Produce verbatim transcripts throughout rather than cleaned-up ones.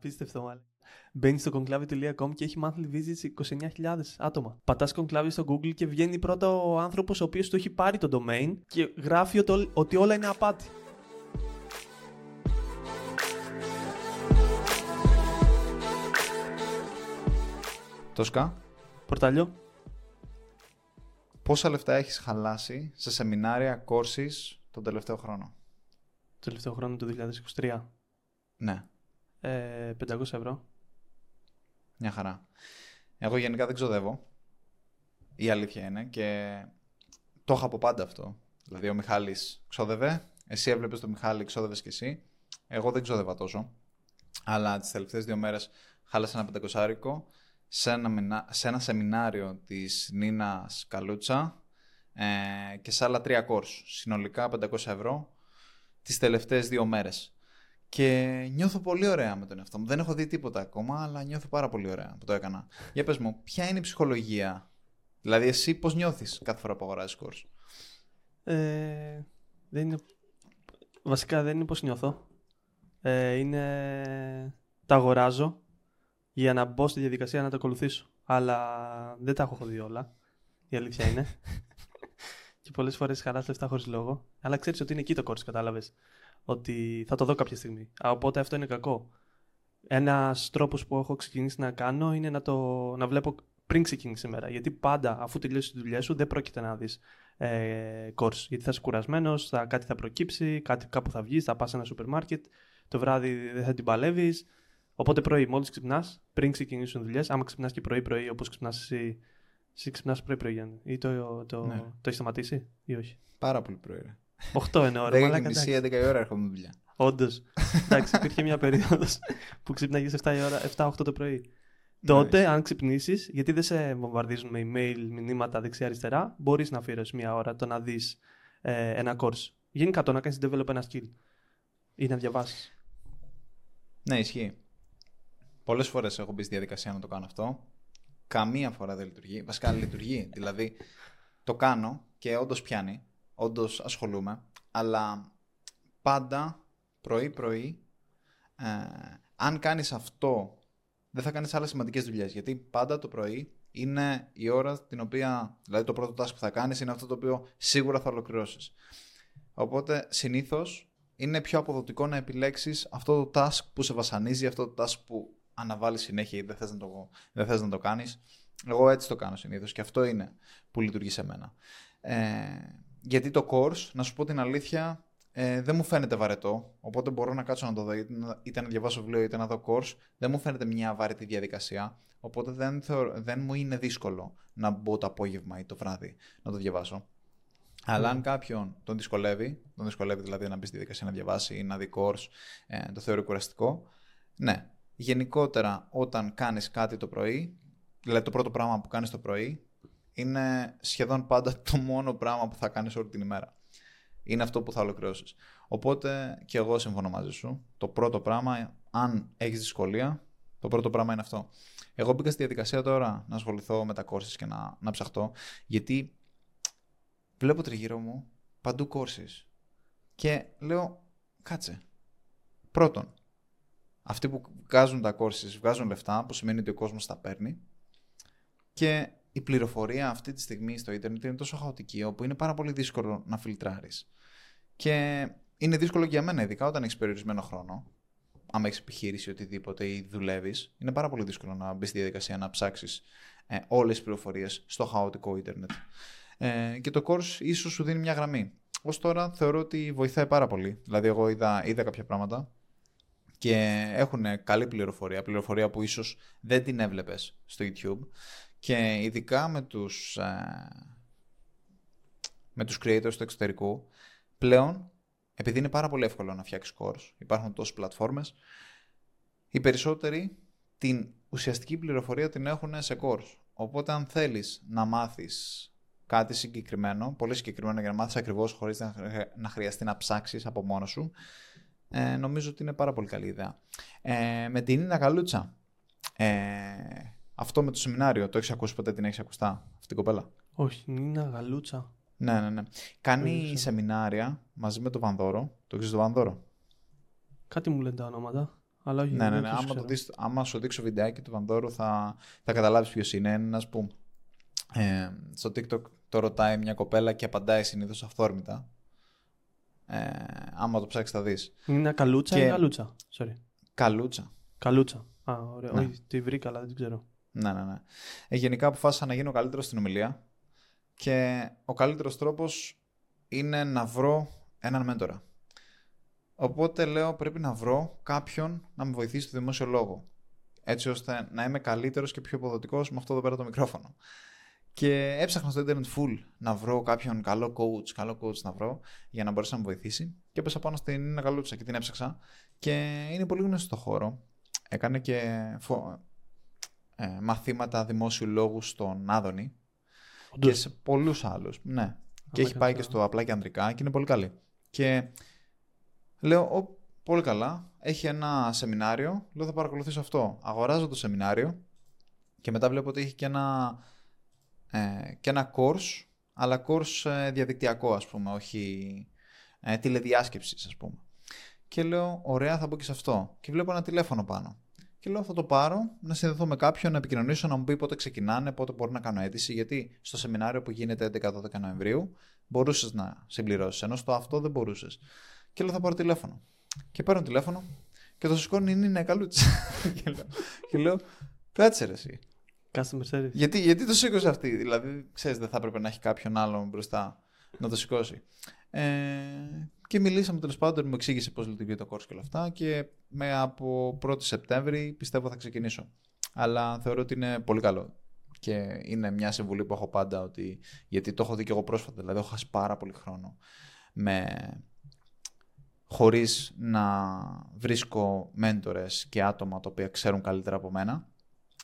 απίστευτο μάλλον. Μπαίνεις στο conclavio τελεία com και έχει monthly visits είκοσι εννέα χιλιάδες άτομα. Πατάς conclavio στο Google και βγαίνει πρώτα ο άνθρωπος ο οποίος του έχει πάρει το domain και γράφει ότι όλα είναι απάτη. Τόσκα. Πορταλιό. Πόσα λεφτά έχεις χαλάσει σε σεμινάρια, κόρσεις τον τελευταίο χρόνο? Τον τελευταίο χρόνο του είκοσι είκοσι τρία. Ναι. Ε, πεντακόσια ευρώ. Μια χαρά. Εγώ γενικά δεν ξοδεύω. Η αλήθεια είναι και το είχα από πάντα αυτό. Δηλαδή ο Μιχάλης ξόδευε, εσύ έβλεπες τον Μιχάλη, ξόδευες και εσύ. Εγώ δεν ξόδευα τόσο. Αλλά τις τελευταίες δύο μέρες χάλασα ένα πεντακόσια άρικο. Σε ένα, σε ένα σεμινάριο της Νίνας Καλούτσα ε, και σε άλλα τρία course, συνολικά πεντακόσια ευρώ τις τελευταίες δύο μέρες. Και νιώθω πολύ ωραία με τον εαυτό μου. Δεν έχω δει τίποτα ακόμα, αλλά νιώθω πάρα πολύ ωραία που το έκανα. Για πες μου, ποια είναι η ψυχολογία? Δηλαδή εσύ πώς νιώθεις κάθε φορά που αγοράζεις course? Ε, δεν είναι... Βασικά δεν είναι πώς νιώθω. Ε, είναι... Τα αγοράζω για να μπω στη διαδικασία να τα ακολουθήσω. Αλλά δεν τα έχω δει όλα. Η αλήθεια είναι. Και πολλές φορές χαλάς λεφτά χωρίς λόγο. Αλλά ξέρεις ότι είναι εκεί το course, κατάλαβες. Ότι θα το δω κάποια στιγμή. Οπότε αυτό είναι κακό. Ένας τρόπος που έχω ξεκινήσει να κάνω είναι να, το, να βλέπω πριν ξεκινήσει ημέρα. Γιατί πάντα, αφού τελειώσει τη δουλειά σου, δεν πρόκειται να δεις ε, course. Γιατί θα είσαι κουρασμένος, θα, κάτι θα προκύψει, κάτι, κάπου θα βγεις, θα πας σε ένα σούπερ μάρκετ. Το βράδυ δεν θα την παλεύεις. Οπότε πρωί, μόλις ξυπνάς, πριν ξεκινήσουν δουλειές, άμα ξυπνάς και πρωί-πρωί, όπως ξυπνάς εσύ, εσύ ξυπνάς πρωί-πρωί, Γιάννη, ή το, το, ναι. Το έχεις σταματήσει ή όχι? Πάρα πολύ πρωί, ρε. οκτώ είναι ώρα. δέκα και μισή, έντεκα η ώρα έρχομαι δουλειά. Όντως. Εντάξει, υπήρχε μια περίοδος που ξυπνάγες εφτά οκτώ το πρωί. Τότε, αν ξυπνήσεις, γιατί δεν σε βομβαρδίζουν με email, μηνύματα δεξιά-αριστερά, μπορείς να αφιερώσεις μια ώρα το να δεις ε, ένα course. Γενικά το να κάνεις develop ένα skill ή να διαβάσεις. Ναι, ισχύει. Πολλές φορές έχω μπει στη διαδικασία να το κάνω αυτό. Καμία φορά δεν λειτουργεί. Βασικά λειτουργεί. Δηλαδή το κάνω και όντως πιάνει. Όντως ασχολούμαι. Αλλά πάντα πρωί-πρωί, ε, αν κάνεις αυτό, δεν θα κάνεις άλλες σημαντικές δουλειές. Γιατί πάντα το πρωί είναι η ώρα την οποία, δηλαδή το πρώτο task που θα κάνεις είναι αυτό το οποίο σίγουρα θα ολοκληρώσεις. Οπότε συνήθως είναι πιο αποδοτικό να επιλέξεις αυτό το task που σε βασανίζει, αυτό το task που αναβάλεις συνέχεια ή δεν θες να το, δεν θες να το κάνεις. Εγώ έτσι το κάνω συνήθως και αυτό είναι που λειτουργεί σε μένα. Ε, γιατί το course, να σου πω την αλήθεια, ε, δεν μου φαίνεται βαρετό, οπότε μπορώ να κάτσω να το δω, είτε να διαβάσω βιβλίο είτε να δω course, δεν μου φαίνεται μια βαρετή διαδικασία, οπότε δεν, θεω, δεν μου είναι δύσκολο να μπω το απόγευμα ή το βράδυ να το διαβάσω. Αλλά mm. αν κάποιον τον δυσκολεύει, τον δυσκολεύει δηλαδή να μπει στη διαδικασία να διαβάσει ή να δει course, ε, το θεωρεί κουραστικό, ναι. Γενικότερα, όταν κάνεις κάτι το πρωί, δηλαδή το πρώτο πράγμα που κάνεις το πρωί, είναι σχεδόν πάντα το μόνο πράγμα που θα κάνεις όλη την ημέρα. Είναι αυτό που θα ολοκληρώσεις. Οπότε και εγώ συμφωνώ μαζί σου. Το πρώτο πράγμα, αν έχεις δυσκολία, το πρώτο πράγμα είναι αυτό. Εγώ μπήκα στη διαδικασία τώρα να ασχοληθώ με τα courses και να, να ψαχτώ, γιατί βλέπω τριγύρω μου παντού courses και λέω, κάτσε. Πρώτον, αυτοί που βγάζουν τα courses βγάζουν λεφτά, που σημαίνει ότι ο κόσμος τα παίρνει. Και η πληροφορία αυτή τη στιγμή στο ίντερνετ είναι τόσο χαοτική, όπου είναι πάρα πολύ δύσκολο να φιλτράρεις. Και είναι δύσκολο και για μένα, ειδικά όταν έχεις περιορισμένο χρόνο. Αν έχεις επιχείρηση ή οτιδήποτε ή δουλεύεις, είναι πάρα πολύ δύσκολο να μπεις στη διαδικασία να ψάξεις ε, όλες τις πληροφορίες στο χαοτικό ίντερνετ. Ε, και το course ίσως σου δίνει μια γραμμή. Ως τώρα θεωρώ ότι βοηθάει πάρα πολύ. Δηλαδή, εγώ είδα, είδα κάποια πράγματα. Και έχουν καλή πληροφορία, πληροφορία που ίσως δεν την έβλεπες στο YouTube. Και ειδικά με τους, ε, με τους creators του εξωτερικού, πλέον, επειδή είναι πάρα πολύ εύκολο να φτιάξεις course, υπάρχουν τόσες πλατφόρμες, οι περισσότεροι την ουσιαστική πληροφορία την έχουν σε course. Οπότε αν θέλεις να μάθεις κάτι συγκεκριμένο, πολύ συγκεκριμένο για να μάθεις ακριβώς χωρίς να χρειαστεί να ψάξεις από μόνος σου, Ε, νομίζω ότι είναι πάρα πολύ καλή ιδέα. Ε, με την Νίνα Καλούτσα, ε, αυτό με το σεμινάριο, το έχεις ακούσει ποτέ, την έχεις ακουστά αυτή την κοπέλα? Όχι, Νίνα Καλούτσα. Ναι, ναι, ναι. Κάνει Λέβαια. σεμινάρια μαζί με τον Βάνδορο. Το ξέρεις τον Βάνδορο? Κάτι μου λένε τα ονόματα. Αλλά όχι ναι, ναι, ναι. Άμα, το δεις, άμα σου δείξω βιντεάκι του Βανδόρου θα, θα καταλάβεις ποιος είναι. Είναι ένας που ε, στο TikTok το ρωτάει μια κοπέλα και απαντάει συνήθως αυθόρμητα. Ε, άμα το ψάξεις θα δεις. Νίνα Καλούτσα και... ή Καλούτσα. Sorry. Καλούτσα. Καλούτσα. Α, ωραία. Ναι. Όχι, τη βρήκα, αλλά δεν την ξέρω. Ναι, ναι, ναι. Ε, γενικά αποφάσισα να γίνω ο καλύτερος στην ομιλία. Και ο καλύτερος τρόπος είναι να βρω έναν μέντορα. Οπότε λέω πρέπει να βρω κάποιον να με βοηθήσει στο δημόσιο λόγο. Έτσι ώστε να είμαι καλύτερος και πιο αποδοτικός με αυτό εδώ πέρα το μικρόφωνο. Και έψαχνα στο internet full να βρω κάποιον καλό coach, καλό coach να βρω για να μπορέσει να με βοηθήσει. Και έπεσα πάνω στην Νίνα Καλούτσα και την έψαξα. Και είναι πολύ γνωστή στο χώρο. Έκανε και φο... ε, μαθήματα δημόσιου λόγου στον Άδωνη. Οντός. Και σε πολλούς άλλους. Ναι. Άμα και έχει πάει καλά. Και στο απλά και ανδρικά και είναι πολύ καλή. Και λέω, ο, πολύ καλά, έχει ένα σεμινάριο, λέω θα παρακολουθήσω αυτό. Αγοράζω το σεμινάριο και μετά βλέπω ότι έχει και ένα, ε, και ένα course, αλλά course ε, διαδικτυακό ας πούμε, όχι ε, τηλεδιάσκεψης ας πούμε. Και λέω, ωραία θα μπω και σε αυτό. Και βλέπω ένα τηλέφωνο πάνω. Και λέω, θα το πάρω, να συνδεθώ με κάποιον, να επικοινωνήσω, να μου πει πότε ξεκινάνε, πότε μπορώ να κάνω αίτηση. Γιατί στο σεμινάριο που γίνεται έντεκα δώδεκα Νοεμβρίου μπορούσες να συμπληρώσεις, ενώ στο αυτό δεν μπορούσες. Και λέω θα πάρω τηλέφωνο. Και παίρνω τηλέφωνο και το σηκώνει η Νίνα Καλούτσα. και, λέω, και λέω, κάτσε ρε εσύ. γιατί, γιατί το σήκωσε αυτή, δηλαδή, ξέρεις, δεν θα έπρεπε να έχει κάποιον άλλον μπροστά να το σηκώσει. Ε, και μιλήσαμε τέλος πάντων, μου εξήγησε πώς λειτουργεί το course και όλα αυτά. Και με από πρώτη Σεπτέμβρη πιστεύω θα ξεκινήσω. Αλλά θεωρώ ότι είναι πολύ καλό. Και είναι μια συμβουλή που έχω πάντα, ότι, γιατί το έχω δει και εγώ πρόσφατα. Δηλαδή, έχω χάσει πάρα πολύ χρόνο με. Χωρίς να βρίσκω μέντορες και άτομα τα οποία ξέρουν καλύτερα από μένα,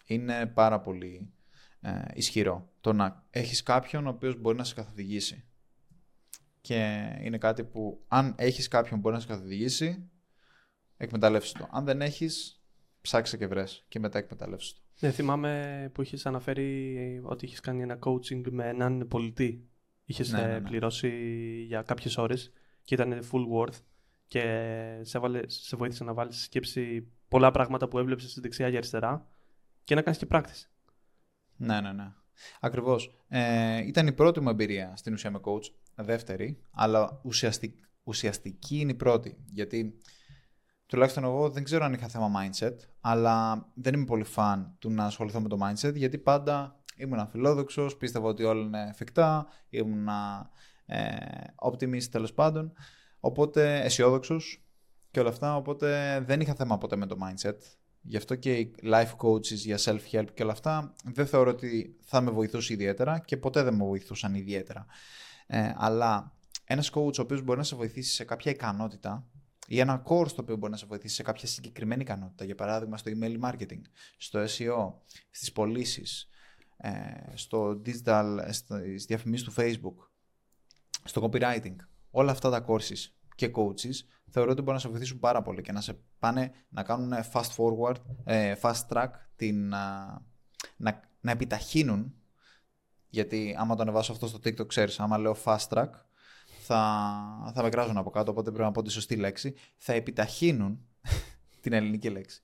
είναι πάρα πολύ ε, ισχυρό. Το να έχεις κάποιον ο οποίος μπορεί να σε καθοδηγήσει. Και είναι κάτι που αν έχεις κάποιον που μπορεί να σε καθοδηγήσει, εκμεταλλεύσου το. Αν δεν έχεις, ψάξε και βρες και μετά εκμεταλλεύσου το. Ναι, θυμάμαι που είχες αναφέρει ότι είχες κάνει ένα coaching με έναν πολιτή. Είχες ναι, ναι, ναι. πληρώσει για κάποιες ώρες και ήταν full worth. Και σε, βάλε, σε βοήθησε να βάλεις σκέψη πολλά πράγματα που έβλεψες δεξιά και αριστερά και να κάνεις και πράκτιση. Ναι, ναι, ναι. Ακριβώς. Ε, ήταν η πρώτη μου εμπειρία στην ουσία με coach, δεύτερη, αλλά ουσιαστικ, ουσιαστική είναι η πρώτη. Γιατί τουλάχιστον εγώ δεν ξέρω αν είχα θέμα mindset, αλλά δεν είμαι πολύ fan του να ασχοληθώ με το mindset, γιατί πάντα ήμουν φιλόδοξος, πίστευα ότι όλα είναι εφικτά, ήμουν ε, optimist τέλος πάντων. Οπότε αισιόδοξος και όλα αυτά, οπότε δεν είχα θέμα ποτέ με το mindset. Γι' αυτό και οι life coaches για self-help και όλα αυτά δεν θεωρώ ότι θα με βοηθούσε ιδιαίτερα και ποτέ δεν με βοηθούσαν ιδιαίτερα. Ε, αλλά ένας coach ο οποίος μπορεί να σε βοηθήσει σε κάποια ικανότητα ή ένα course το οποίο μπορεί να σε βοηθήσει σε κάποια συγκεκριμένη ικανότητα, για παράδειγμα στο email marketing, στο ες ι ο, στις πωλήσεις, ε, στο digital, στις διαφημίσεις του Facebook, στο copywriting. Όλα αυτά τα courses και coaches θεωρώ ότι μπορούν να σε βοηθήσουν πάρα πολύ και να σε πάνε να κάνουν fast forward, fast track, την, να, να επιταχύνουν. Γιατί άμα το ανεβάσω αυτό στο TikTok, ξέρεις, άμα λέω fast track, θα, θα με κράζουν από κάτω, οπότε πρέπει να πω τη σωστή λέξη. Θα επιταχύνουν, την ελληνική λέξη,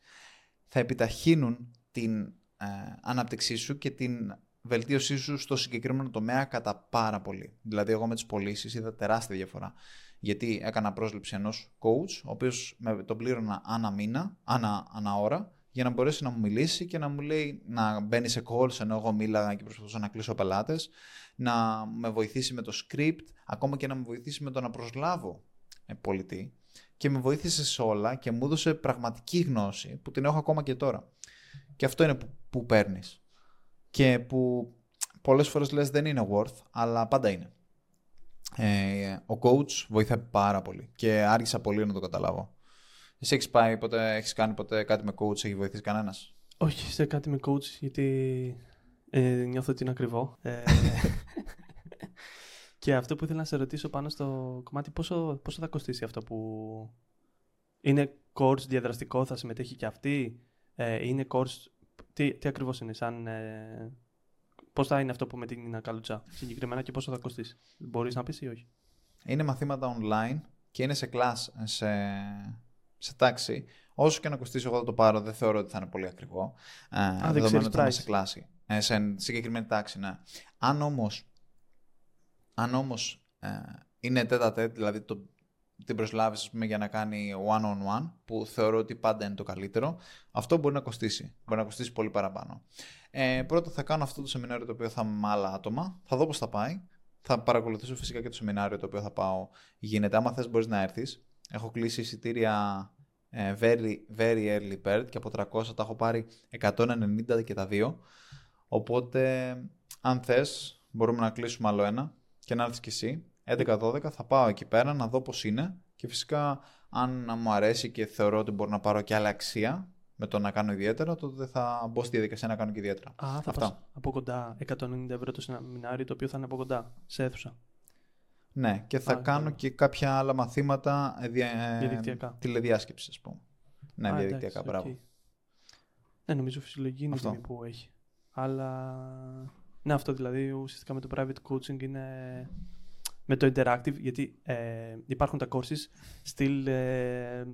θα επιταχύνουν την ε, ανάπτυξή σου και την... βελτίωσή σου στο συγκεκριμένο τομέα κατά πάρα πολύ. Δηλαδή, εγώ με τις πωλήσεις είδα τεράστια διαφορά. Γιατί έκανα πρόσληψη ενός coach, ο οποίος με τον πλήρωνα ανά μήνα, ανά, ανά ώρα, για να μπορέσει να μου μιλήσει και να μου λέει να μπαίνει σε calls, ενώ εγώ μίλαγα και προσπαθούσα να κλείσω πελάτες, να με βοηθήσει με το script, ακόμα και να με βοηθήσει με το να προσλάβω ε, πολιτή. Και με βοήθησε σε όλα και μου έδωσε πραγματική γνώση που την έχω ακόμα και τώρα. Και αυτό είναι που, που παίρνεις. Και που πολλές φορές λες δεν είναι worth, αλλά πάντα είναι. Ε, ο coach βοηθάει πάρα πολύ και άργησα πολύ να το καταλάβω. Εσύ έχεις πάει ποτέ, έχεις κάνει ποτέ κάτι με coach, έχει βοηθήσει κανένας? Όχι, σε κάτι με coach, γιατί ε, νιώθω ότι είναι ακριβό. Ε, και αυτό που ήθελα να σε ρωτήσω πάνω στο κομμάτι, πόσο, πόσο θα κοστίσει αυτό που είναι coach διαδραστικό, θα συμμετέχει και αυτή, ε, είναι coach... Τι, τι ακριβώς είναι, σαν, ε, πώς θα είναι αυτό που με την Νίνα Καλούτσα συγκεκριμένα και πόσο θα κοστίσει, μπορείς να πεις ή όχι? Είναι μαθήματα online και είναι σε class, σε, σε τάξη, Όσο και να κοστίσει, εγώ θα το πάρω. Δεν θεωρώ ότι θα είναι πολύ ακριβό. Α, δεν ξέρεις price. Σε κλάση. Ε, σε συγκεκριμένη τάξη, ναι. Αν όμως, αν όμως ε, είναι τέτα-τέτ, δηλαδή το, την προσλάβεις ας πούμε, για να κάνει one-on-one, που θεωρώ ότι πάντα είναι το καλύτερο, αυτό μπορεί να κοστίσει. Μπορεί να κοστίσει πολύ παραπάνω. Ε, πρώτα θα κάνω αυτό το σεμινάριο το οποίο θα είμαι με άλλα άτομα. Θα δω πώς θα πάει. Θα παρακολουθήσω φυσικά και το σεμινάριο το οποίο θα πάω γίνεται. Άμα θες μπορείς να έρθεις. Έχω κλείσει εισιτήρια very, very early bird και από τριακόσια τα έχω πάρει εκατόν ενενήντα και τα δύο. Οπότε αν θες μπορούμε να κλείσουμε άλλο ένα και να έρθεις κι εσύ. έντεκα δώδεκα θα πάω εκεί πέρα να δω πώς είναι και φυσικά αν μου αρέσει και θεωρώ ότι μπορώ να πάρω και άλλη αξία με το να κάνω ιδιαίτερα, τότε θα μπω στη διαδικασία να κάνω και ιδιαίτερα. Α, θα πας από κοντά εκατόν ενενήντα ευρώ το σεμινάριο, το οποίο θα είναι από κοντά, σε αίθουσα. Ναι, και θα α, κάνω α, και κάποια άλλα μαθήματα διαδικτυακά. Τηλεδιάσκεψη, ας πούμε. Ναι, α, διαδικτυακά, εντάξει, μπράβο. Okay. Ναι, νομίζω φυσιολογική είναι η τιμή που έχει. Αλλά. Ναι, αυτό δηλαδή ουσιαστικά με το private coaching είναι. Με το interactive, γιατί ε, υπάρχουν τα courses στυλ ε,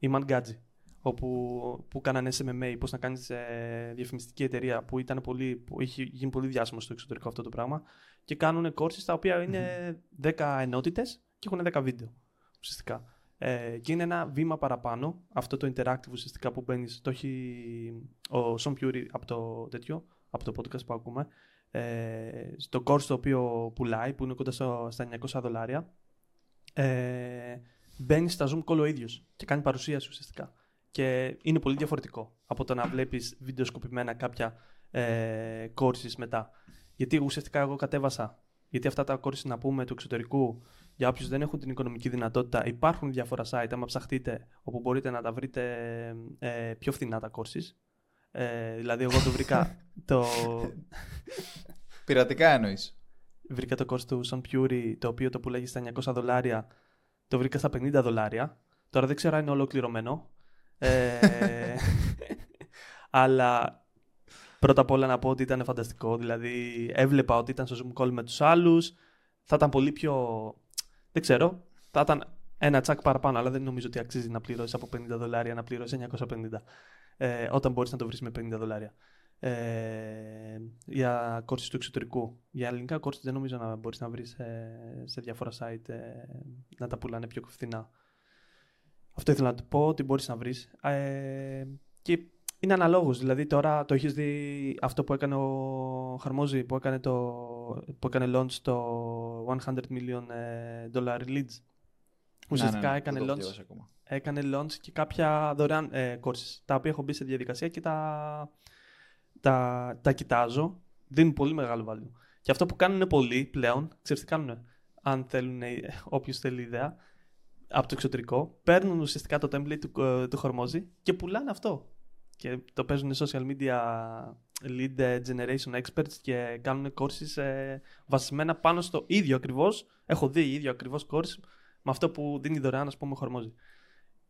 Iman Gadzhi. Όπου που κάνανε ες εμ εμ έι, πώς να κάνεις ε, διαφημιστική εταιρεία που, ήταν πολύ, που είχε γίνει πολύ διάσημο στο εξωτερικό αυτό το πράγμα και κάνουν courses τα οποία είναι mm-hmm. δέκα ενότητες και έχουν δέκα βίντεο ουσιαστικά. Ε, και είναι ένα βήμα παραπάνω, αυτό το interactive ουσιαστικά που μπαίνεις, το έχει ο Shaan Puri από το τέτοιο, από το podcast που ακούμε, ε, το course το οποίο πουλάει, που είναι κοντά στο, στα εννιακόσια δολάρια, ε, μπαίνει στα Zoom call ο ίδιος και κάνει παρουσίαση ουσιαστικά. Και είναι πολύ διαφορετικό από το να βλέπεις βιντεοσκοπημένα κάποια ε, courses μετά. Γιατί ουσιαστικά εγώ κατέβασα, γιατί αυτά τα courses να πούμε του εξωτερικού, για όποιους δεν έχουν την οικονομική δυνατότητα, υπάρχουν διάφορα site, άμα ψαχτείτε, όπου μπορείτε να τα βρείτε ε, πιο φθηνά τα courses. Ε, δηλαδή εγώ το βρήκα το... Πειρατικά εννοείς. Βρήκα το course του Shaan Puri, το οποίο το πουλάγει στα εννιακόσια δολάρια, το βρήκα στα πενήντα δολάρια. Τώρα δεν ξέρω αν είναι ολοκληρωμένο. ε, αλλά πρώτα απ' όλα να πω ότι ήταν φανταστικό. Δηλαδή έβλεπα ότι ήταν στο Zoom call με τους άλλους. Θα ήταν πολύ πιο... Δεν ξέρω. Θα ήταν ένα τσακ παραπάνω. Αλλά δεν νομίζω ότι αξίζει να πληρώσεις από πενήντα δολάρια να πληρώσεις εννιακόσια πενήντα. Ε, όταν μπορείς να το βρεις με πενήντα δολάρια. Ε, για courses του εξωτερικού. Για ελληνικά courses δεν νομίζω να μπορείς να βρεις σε, σε διάφορα site ε, να τα πουλάνε πιο φθηνά. Αυτό ήθελα να του πω, ότι μπορείς να βρεις. Ε, και είναι αναλόγως. Δηλαδή τώρα το έχεις δει αυτό που έκανε ο Hormozi, που έκανε, το, που έκανε launch το εκατό million dollar leads. Ουσιαστικά ναι, έκανε, ναι, launch, έκανε launch και κάποια δωρεάν ε, courses, τα οποία έχω μπει σε διαδικασία και τα, τα, τα κοιτάζω. Δίνουν πολύ μεγάλο value. Και αυτό που κάνουν πολλοί πλέον, ξέρεις τι κάνουν, αν θέλουν, όποιος θέλει ιδέα, από το εξωτερικό, παίρνουν ουσιαστικά το template του, του Hormozi και πουλάνε αυτό. Και το παίζουν social media lead generation experts και κάνουν courses ε, βασισμένα πάνω στο ίδιο ακριβώς. Έχω δει ίδιο ακριβώς course με αυτό που δίνει δωρεάν, ας πούμε, Hormozi.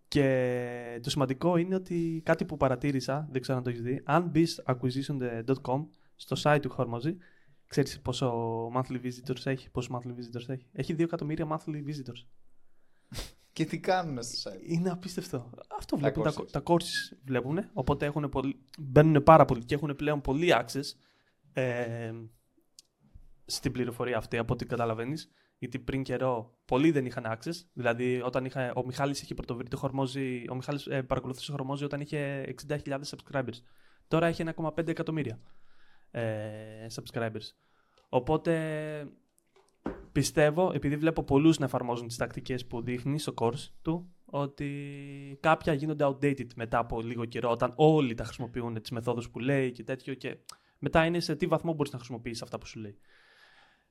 Και το σημαντικό είναι ότι κάτι που παρατήρησα, δεν ξέρω αν το έχεις δει, αν μπεις acquisition τελεία com στο site του Hormozi, ξέρεις πόσο monthly visitors έχει, πόσο monthly visitors έχει. Έχει δύο εκατομμύρια monthly visitors. Και τι κάνουν στο site. Είναι απίστευτο. Αυτό βλέπουν. Τα, τα courses βλέπουν. Οπότε έχουν πολύ, μπαίνουν πάρα πολύ και έχουν πλέον πολύ access ε, στην πληροφορία αυτή, από ό,τι καταλαβαίνεις. Γιατί πριν καιρό πολλοί δεν είχαν access. Δηλαδή, όταν είχα, ο Μιχάλης είχε πρωτοβρει το Hormozi, ο Μιχάλης ε, παρακολουθούσε το Hormozi όταν είχε εξήντα χιλιάδες subscribers. Τώρα έχει ένα κόμμα πέντε εκατομμύρια ε, subscribers. Οπότε. Πιστεύω, επειδή βλέπω πολλούς να εφαρμόζουν τις τακτικές που δείχνει στο course του, ότι κάποια γίνονται outdated μετά από λίγο καιρό, όταν όλοι τα χρησιμοποιούν, τις μεθόδους που λέει και τέτοιο, και μετά είναι σε τι βαθμό μπορείς να χρησιμοποιήσεις αυτά που σου λέει.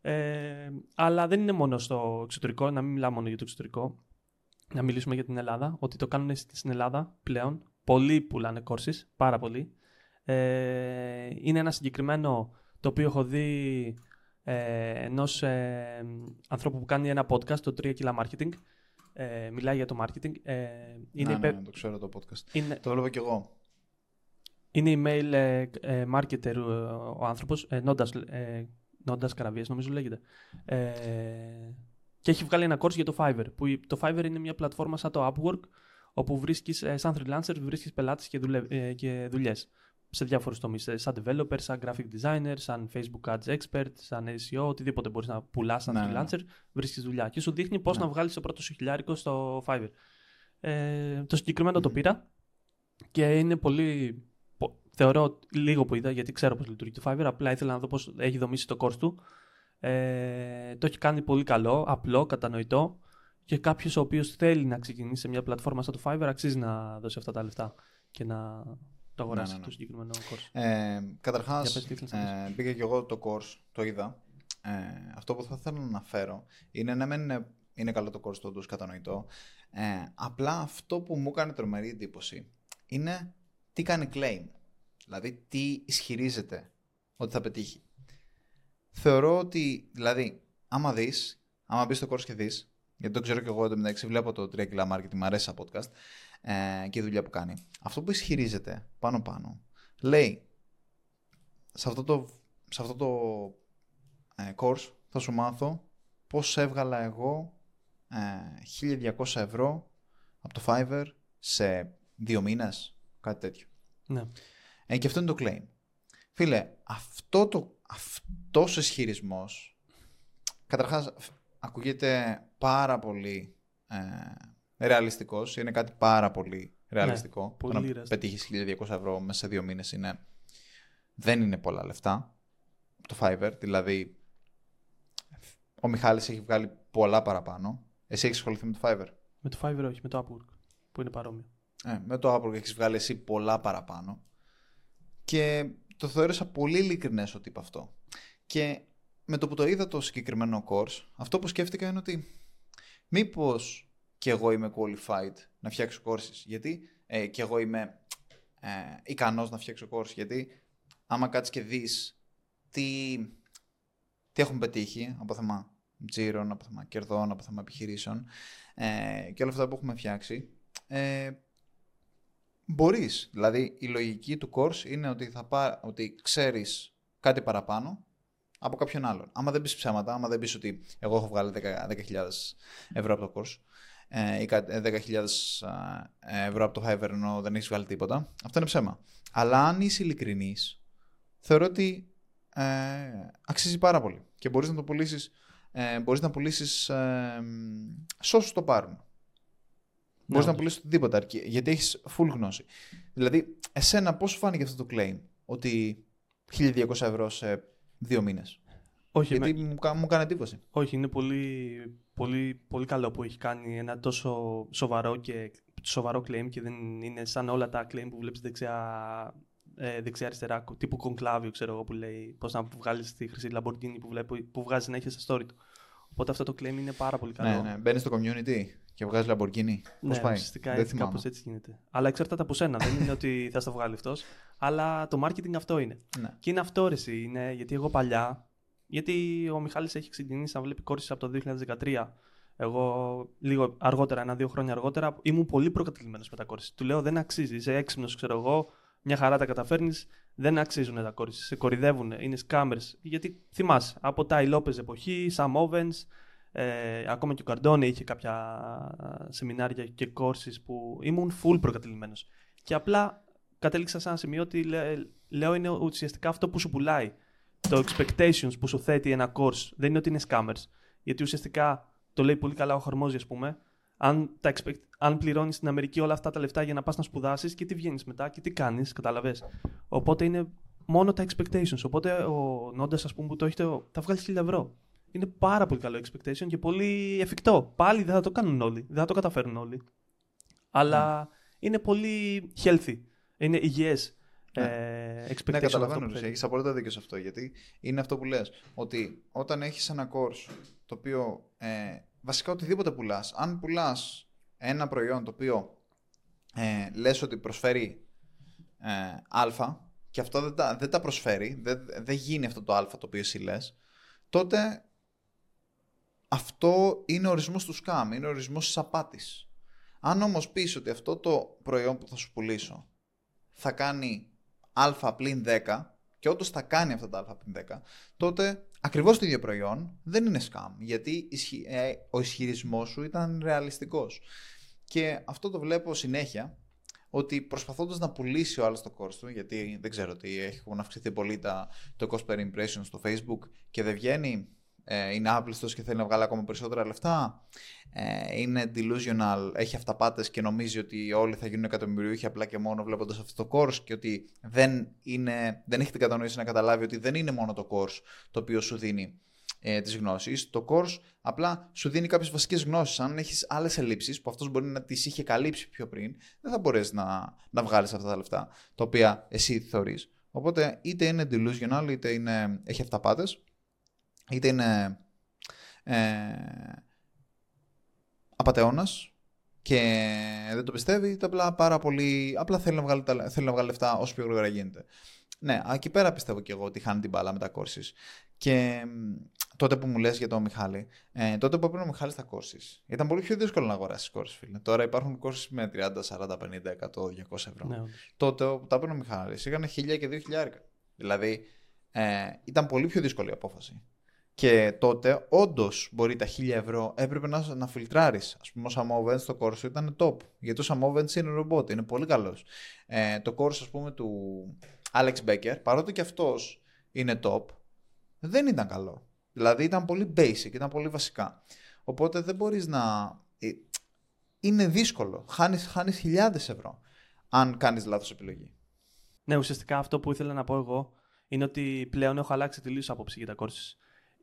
Ε, αλλά δεν είναι μόνο στο εξωτερικό, να μην μιλάμε μόνο για το εξωτερικό, να μιλήσουμε για την Ελλάδα, ότι το κάνουν στην Ελλάδα πλέον. Πολλοί πουλάνε courses, πάρα πολλοί. Ε, είναι ένα συγκεκριμένο το οποίο έχω δει... Ε, ενός ε, ανθρώπου που κάνει ένα podcast, το τρία κέι Marketing, ε, μιλάει για το marketing. Ε, είναι να, υπε... ναι, ναι, το ξέρω το podcast. Είναι... Το βλέπω κι εγώ. Είναι email ε, ε, marketer ο, ο άνθρωπος, ε, Νόντας, ε, Νόντας Καραβίας νομίζω λέγεται. Ε, και έχει βγάλει ένα course για το Fiverr, που το Fiverr είναι μια πλατφόρμα σαν το Upwork, όπου βρίσκεις, σαν freelancer, βρίσκεις πελάτες και, δουλε... και δουλειές σε διάφορους τομείς, σαν developer, σαν graphic designer, σαν Facebook ads expert, σαν ες ι ο, οτιδήποτε μπορείς να πουλάς σαν ναι, freelancer, ναι. βρίσκεις δουλειά και σου δείχνει πώς ναι. να βγάλεις το πρώτο σου χιλιάρικο στο Fiverr. Ε, το συγκεκριμένο mm-hmm. το πήρα και είναι πολύ... Θεωρώ λίγο που είδα, γιατί ξέρω πώς λειτουργεί το Fiverr, απλά ήθελα να δω πώς έχει δομήσει το course του. Ε, το έχει κάνει πολύ καλό, απλό, κατανοητό και κάποιος ο οποίος θέλει να ξεκινήσει σε μια πλατφόρμα σαν το Fiverr αξίζει να δώσει αυτά τα λεφτά και να το αγοράσει ναι, ναι, ναι. το συγκεκριμένο course. Ε, καταρχάς, ε, πήγα και εγώ το course, το είδα. Ε, αυτό που θα ήθελα να αναφέρω είναι να μην είναι, είναι καλό το course, το όντως κατανοητό. Ε, απλά αυτό που μου έκανε τρομερή εντύπωση είναι τι κάνει claim. Δηλαδή, τι ισχυρίζεται ότι θα πετύχει. Θεωρώ ότι, δηλαδή, άμα δεις, άμα μπεις στο course και δεις, γιατί το ξέρω και εγώ, εντωμεταξύ βλέπω το τρία κέι Marketing, μου αρέσει σαν podcast ε, και η δουλειά που κάνει. Αυτό που ισχυρίζεται πάνω-πάνω, λέει, σε αυτό το, σε αυτό το ε, course θα σου μάθω πώς έβγαλα εγώ ε, χίλια διακόσια ευρώ από το Fiverr σε δύο μήνες, κάτι τέτοιο. Ναι. Ε, και αυτό είναι το claim. Φίλε, αυτό το, αυτός ο ισχυρισμός, καταρχάς ακούγεται πάρα πολύ ε, ρεαλιστικός, είναι κάτι πάρα πολύ ρεαλιστικό. Ναι, πολύ το να πετύχεις χίλια διακόσια ευρώ μέσα σε δύο μήνες είναι, δεν είναι πολλά λεφτά το Fiverr, δηλαδή ο Μιχάλης έχει βγάλει πολλά παραπάνω. Εσύ έχεις ασχοληθεί με το Fiverr? Με το Fiverr όχι, με το Upwork που είναι παρόμοιο. Ε, με το Upwork έχεις βγάλει εσύ πολλά παραπάνω. Και το θεώρησα πολύ ειλικρινές ότι είπα αυτό. Και με το που το είδα το συγκεκριμένο course, αυτό που σκέφτηκα είναι ότι μήπως και εγώ είμαι qualified να φτιάξω courses, γιατί ε, και εγώ είμαι ε, ικανός να φτιάξω course, γιατί άμα κάτσεις και δεις τι, τι έχουν πετύχει από θέμα τζίρων, από θέμα κερδών, από θέμα επιχειρήσεων ε, και όλα αυτά που έχουμε φτιάξει, ε, μπορείς. Δηλαδή η λογική του course είναι ότι, θα πά... ότι ξέρεις κάτι παραπάνω από κάποιον άλλον. Άμα δεν πεις ψέματα, άμα δεν πεις ότι εγώ έχω βγάλει δέκα χιλιάδες ευρώ από το course ή δέκα χιλιάδες ευρώ από το Fiverr ενώ δεν έχεις βγάλει τίποτα, αυτό είναι ψέμα. Αλλά αν είσαι ειλικρινής, θεωρώ ότι ε, αξίζει πάρα πολύ και μπορείς να το πουλήσεις, ε, μπορείς να πουλήσεις ε, σ' όσους το πάρουν. Μπορείς να πουλήσεις οτιδήποτε αρκεί, γιατί έχεις full γνώση. Δηλαδή, εσένα πώς σου φάνηκε αυτό το claim, ότι χίλια διακόσια ευρώ σε δύο μήνες? Όχι, γιατί με... μου έκανε εντύπωση. Όχι, είναι πολύ, πολύ, πολύ καλό που έχει κάνει ένα τόσο σοβαρό, και, σοβαρό claim και δεν είναι σαν όλα τα claim που βλέπεις δεξιά, ε, δεξιά-αριστερά, τύπου conclavio, ξέρω εγώ, που λέει πώς να βγάλεις τη χρυσή Lamborghini που, βλέπω, που βγάζει να έχει στο story του. Οπότε αυτό το claim είναι πάρα πολύ καλό. Ναι, ναι. Μπαίνεις στο community και βγάζεις Lamborghini. Πώς πάει? Ουσιαστικά έτσι, κάπως έτσι γίνεται. Αλλά εξαρτάται από σένα. Δεν είναι ότι θα στα βγάλει αυτός. Αλλά το marketing αυτό είναι. Ναι. Και είναι αυτό ρε εσύ, είναι, γιατί εγώ παλιά. Γιατί ο Μιχάλης έχει ξεκινήσει να βλέπει courses από το δύο χιλιάδες δεκατρία. Εγώ λίγο αργότερα, ένα-δύο χρόνια αργότερα, ήμουν πολύ προκατηλημένος με τα courses. Του λέω δεν αξίζει. Είσαι έξυπνος, ξέρω εγώ. Μια χαρά τα καταφέρνεις. Δεν αξίζουν τα courses. Σε κορυδεύουν. Είναι scammers. Γιατί θυμάσαι από τα Λόπεζ εποχή, Sam Ovens. Ε, ακόμα και ο Καρντόνι είχε κάποια σεμινάρια και courses που ήμουν full προκατειλημμένος. Και απλά κατέληξα σε ένα σημείο ότι λέ, λέω είναι ουσιαστικά αυτό που σου πουλάει. Το expectations που σου θέτει ένα course δεν είναι ότι είναι scammers. Γιατί ουσιαστικά το λέει πολύ καλά ο Hormozi, ας πούμε. Αν, τα expect, αν πληρώνεις στην Αμερική όλα αυτά τα λεφτά για να πας να σπουδάσεις και τι βγαίνεις μετά και τι κάνεις, καταλαβες. Οπότε είναι μόνο τα expectations. Οπότε ο Νόντας, ας πούμε, που το έχετε, θα βγάλει χίλια ευρώ. Είναι πάρα πολύ καλό expectation και πολύ εφικτό. Πάλι δεν θα το κάνουν όλοι, δεν θα το καταφέρουν όλοι. Αλλά mm. είναι πολύ healthy, είναι υγιές ναι. ε, expectation. Ναι, καταλαβαίνω, έχεις απόλυτα δίκιο σε αυτό, γιατί είναι αυτό που λες, ότι όταν έχεις ένα course το οποίο ε, βασικά οτιδήποτε πουλάς, αν πουλάς ένα προϊόν το οποίο ε, λες ότι προσφέρει ε, α και αυτό δεν τα, δεν τα προσφέρει, δεν, δεν γίνει αυτό το α το οποίο εσύ λες, τότε αυτό είναι ορισμός του σκάμ, είναι ορισμός της απάτης. Αν όμως πεις ότι αυτό το προϊόν που θα σου πουλήσω θα κάνει α πλην δέκα και όντως θα κάνει αυτά τα α πλην δέκα, τότε ακριβώς το ίδιο προϊόν δεν είναι σκάμ, γιατί ο ισχυρισμός σου ήταν ρεαλιστικός. Και αυτό το βλέπω συνέχεια, ότι προσπαθώντας να πουλήσει ο άλλος το course του, γιατί δεν ξέρω ότι έχουν αυξηθεί πολύ τα, το cost per impression στο Facebook και δεν βγαίνει, ε, είναι άπλιστος και θέλει να βγάλει ακόμα περισσότερα λεφτά, ε, είναι delusional, έχει αυταπάτες και νομίζει ότι όλοι θα γίνουν εκατομμυριούχοι απλά και μόνο βλέποντας αυτό το course και ότι δεν, είναι, δεν έχει την κατανόηση να καταλάβει ότι δεν είναι μόνο το course το οποίο σου δίνει τις γνώσεις. Το course απλά σου δίνει κάποιες βασικές γνώσεις. Αν έχεις άλλες ελλείψεις που αυτός μπορεί να τις είχε καλύψει πιο πριν, δεν θα μπορείς να, να βγάλεις αυτά τα λεφτά τα οποία εσύ θεωρείς. Οπότε είτε είναι delusional, είτε είναι, έχει αυταπάτες, είτε είναι ε, απατεώνας και δεν το πιστεύει, είτε απλά πάρα πολύ, απλά θέλει να βγάλει, θέλει να βγάλει λεφτά όσο πιο γρήγορα γίνεται. Ναι, εκεί πέρα πιστεύω και εγώ ότι χάνει την μπάλα με τα courses. Και τότε που μου λες για τον Μιχάλη, ε, τότε που έπαιρνε ο Μιχάλης τα courses, ήταν πολύ πιο δύσκολο να αγοράσεις courses, φίλε. Τώρα υπάρχουν courses με τριάντα, σαράντα, πενήντα, εκατό, διακόσια ευρώ. Ναι. Τότε που τα έπαιρνε ο Μιχάλης, είχαν χίλια και δύο χιλιάδες. Δηλαδή, ε, ήταν πολύ πιο δύσκολη η απόφαση. Και τότε, όντως, μπορεί τα χίλια ευρώ έπρεπε να, να φιλτράρεις. Ας πούμε, ο Samovens στο course σου ήταν top. Γιατί ο Samovens είναι ρομπότ, είναι πολύ καλός. Ε, το course, ας πούμε, του Alex Becker, παρότι και αυτός είναι top, δεν ήταν καλό. Δηλαδή ήταν πολύ basic, ήταν πολύ βασικά. Οπότε δεν μπορείς να... Είναι δύσκολο. Χάνεις, χάνεις χιλιάδες ευρώ αν κάνεις λάθος επιλογή. Ναι, ουσιαστικά αυτό που ήθελα να πω εγώ είναι ότι πλέον έχω αλλάξει τελείως άποψη για τα courses.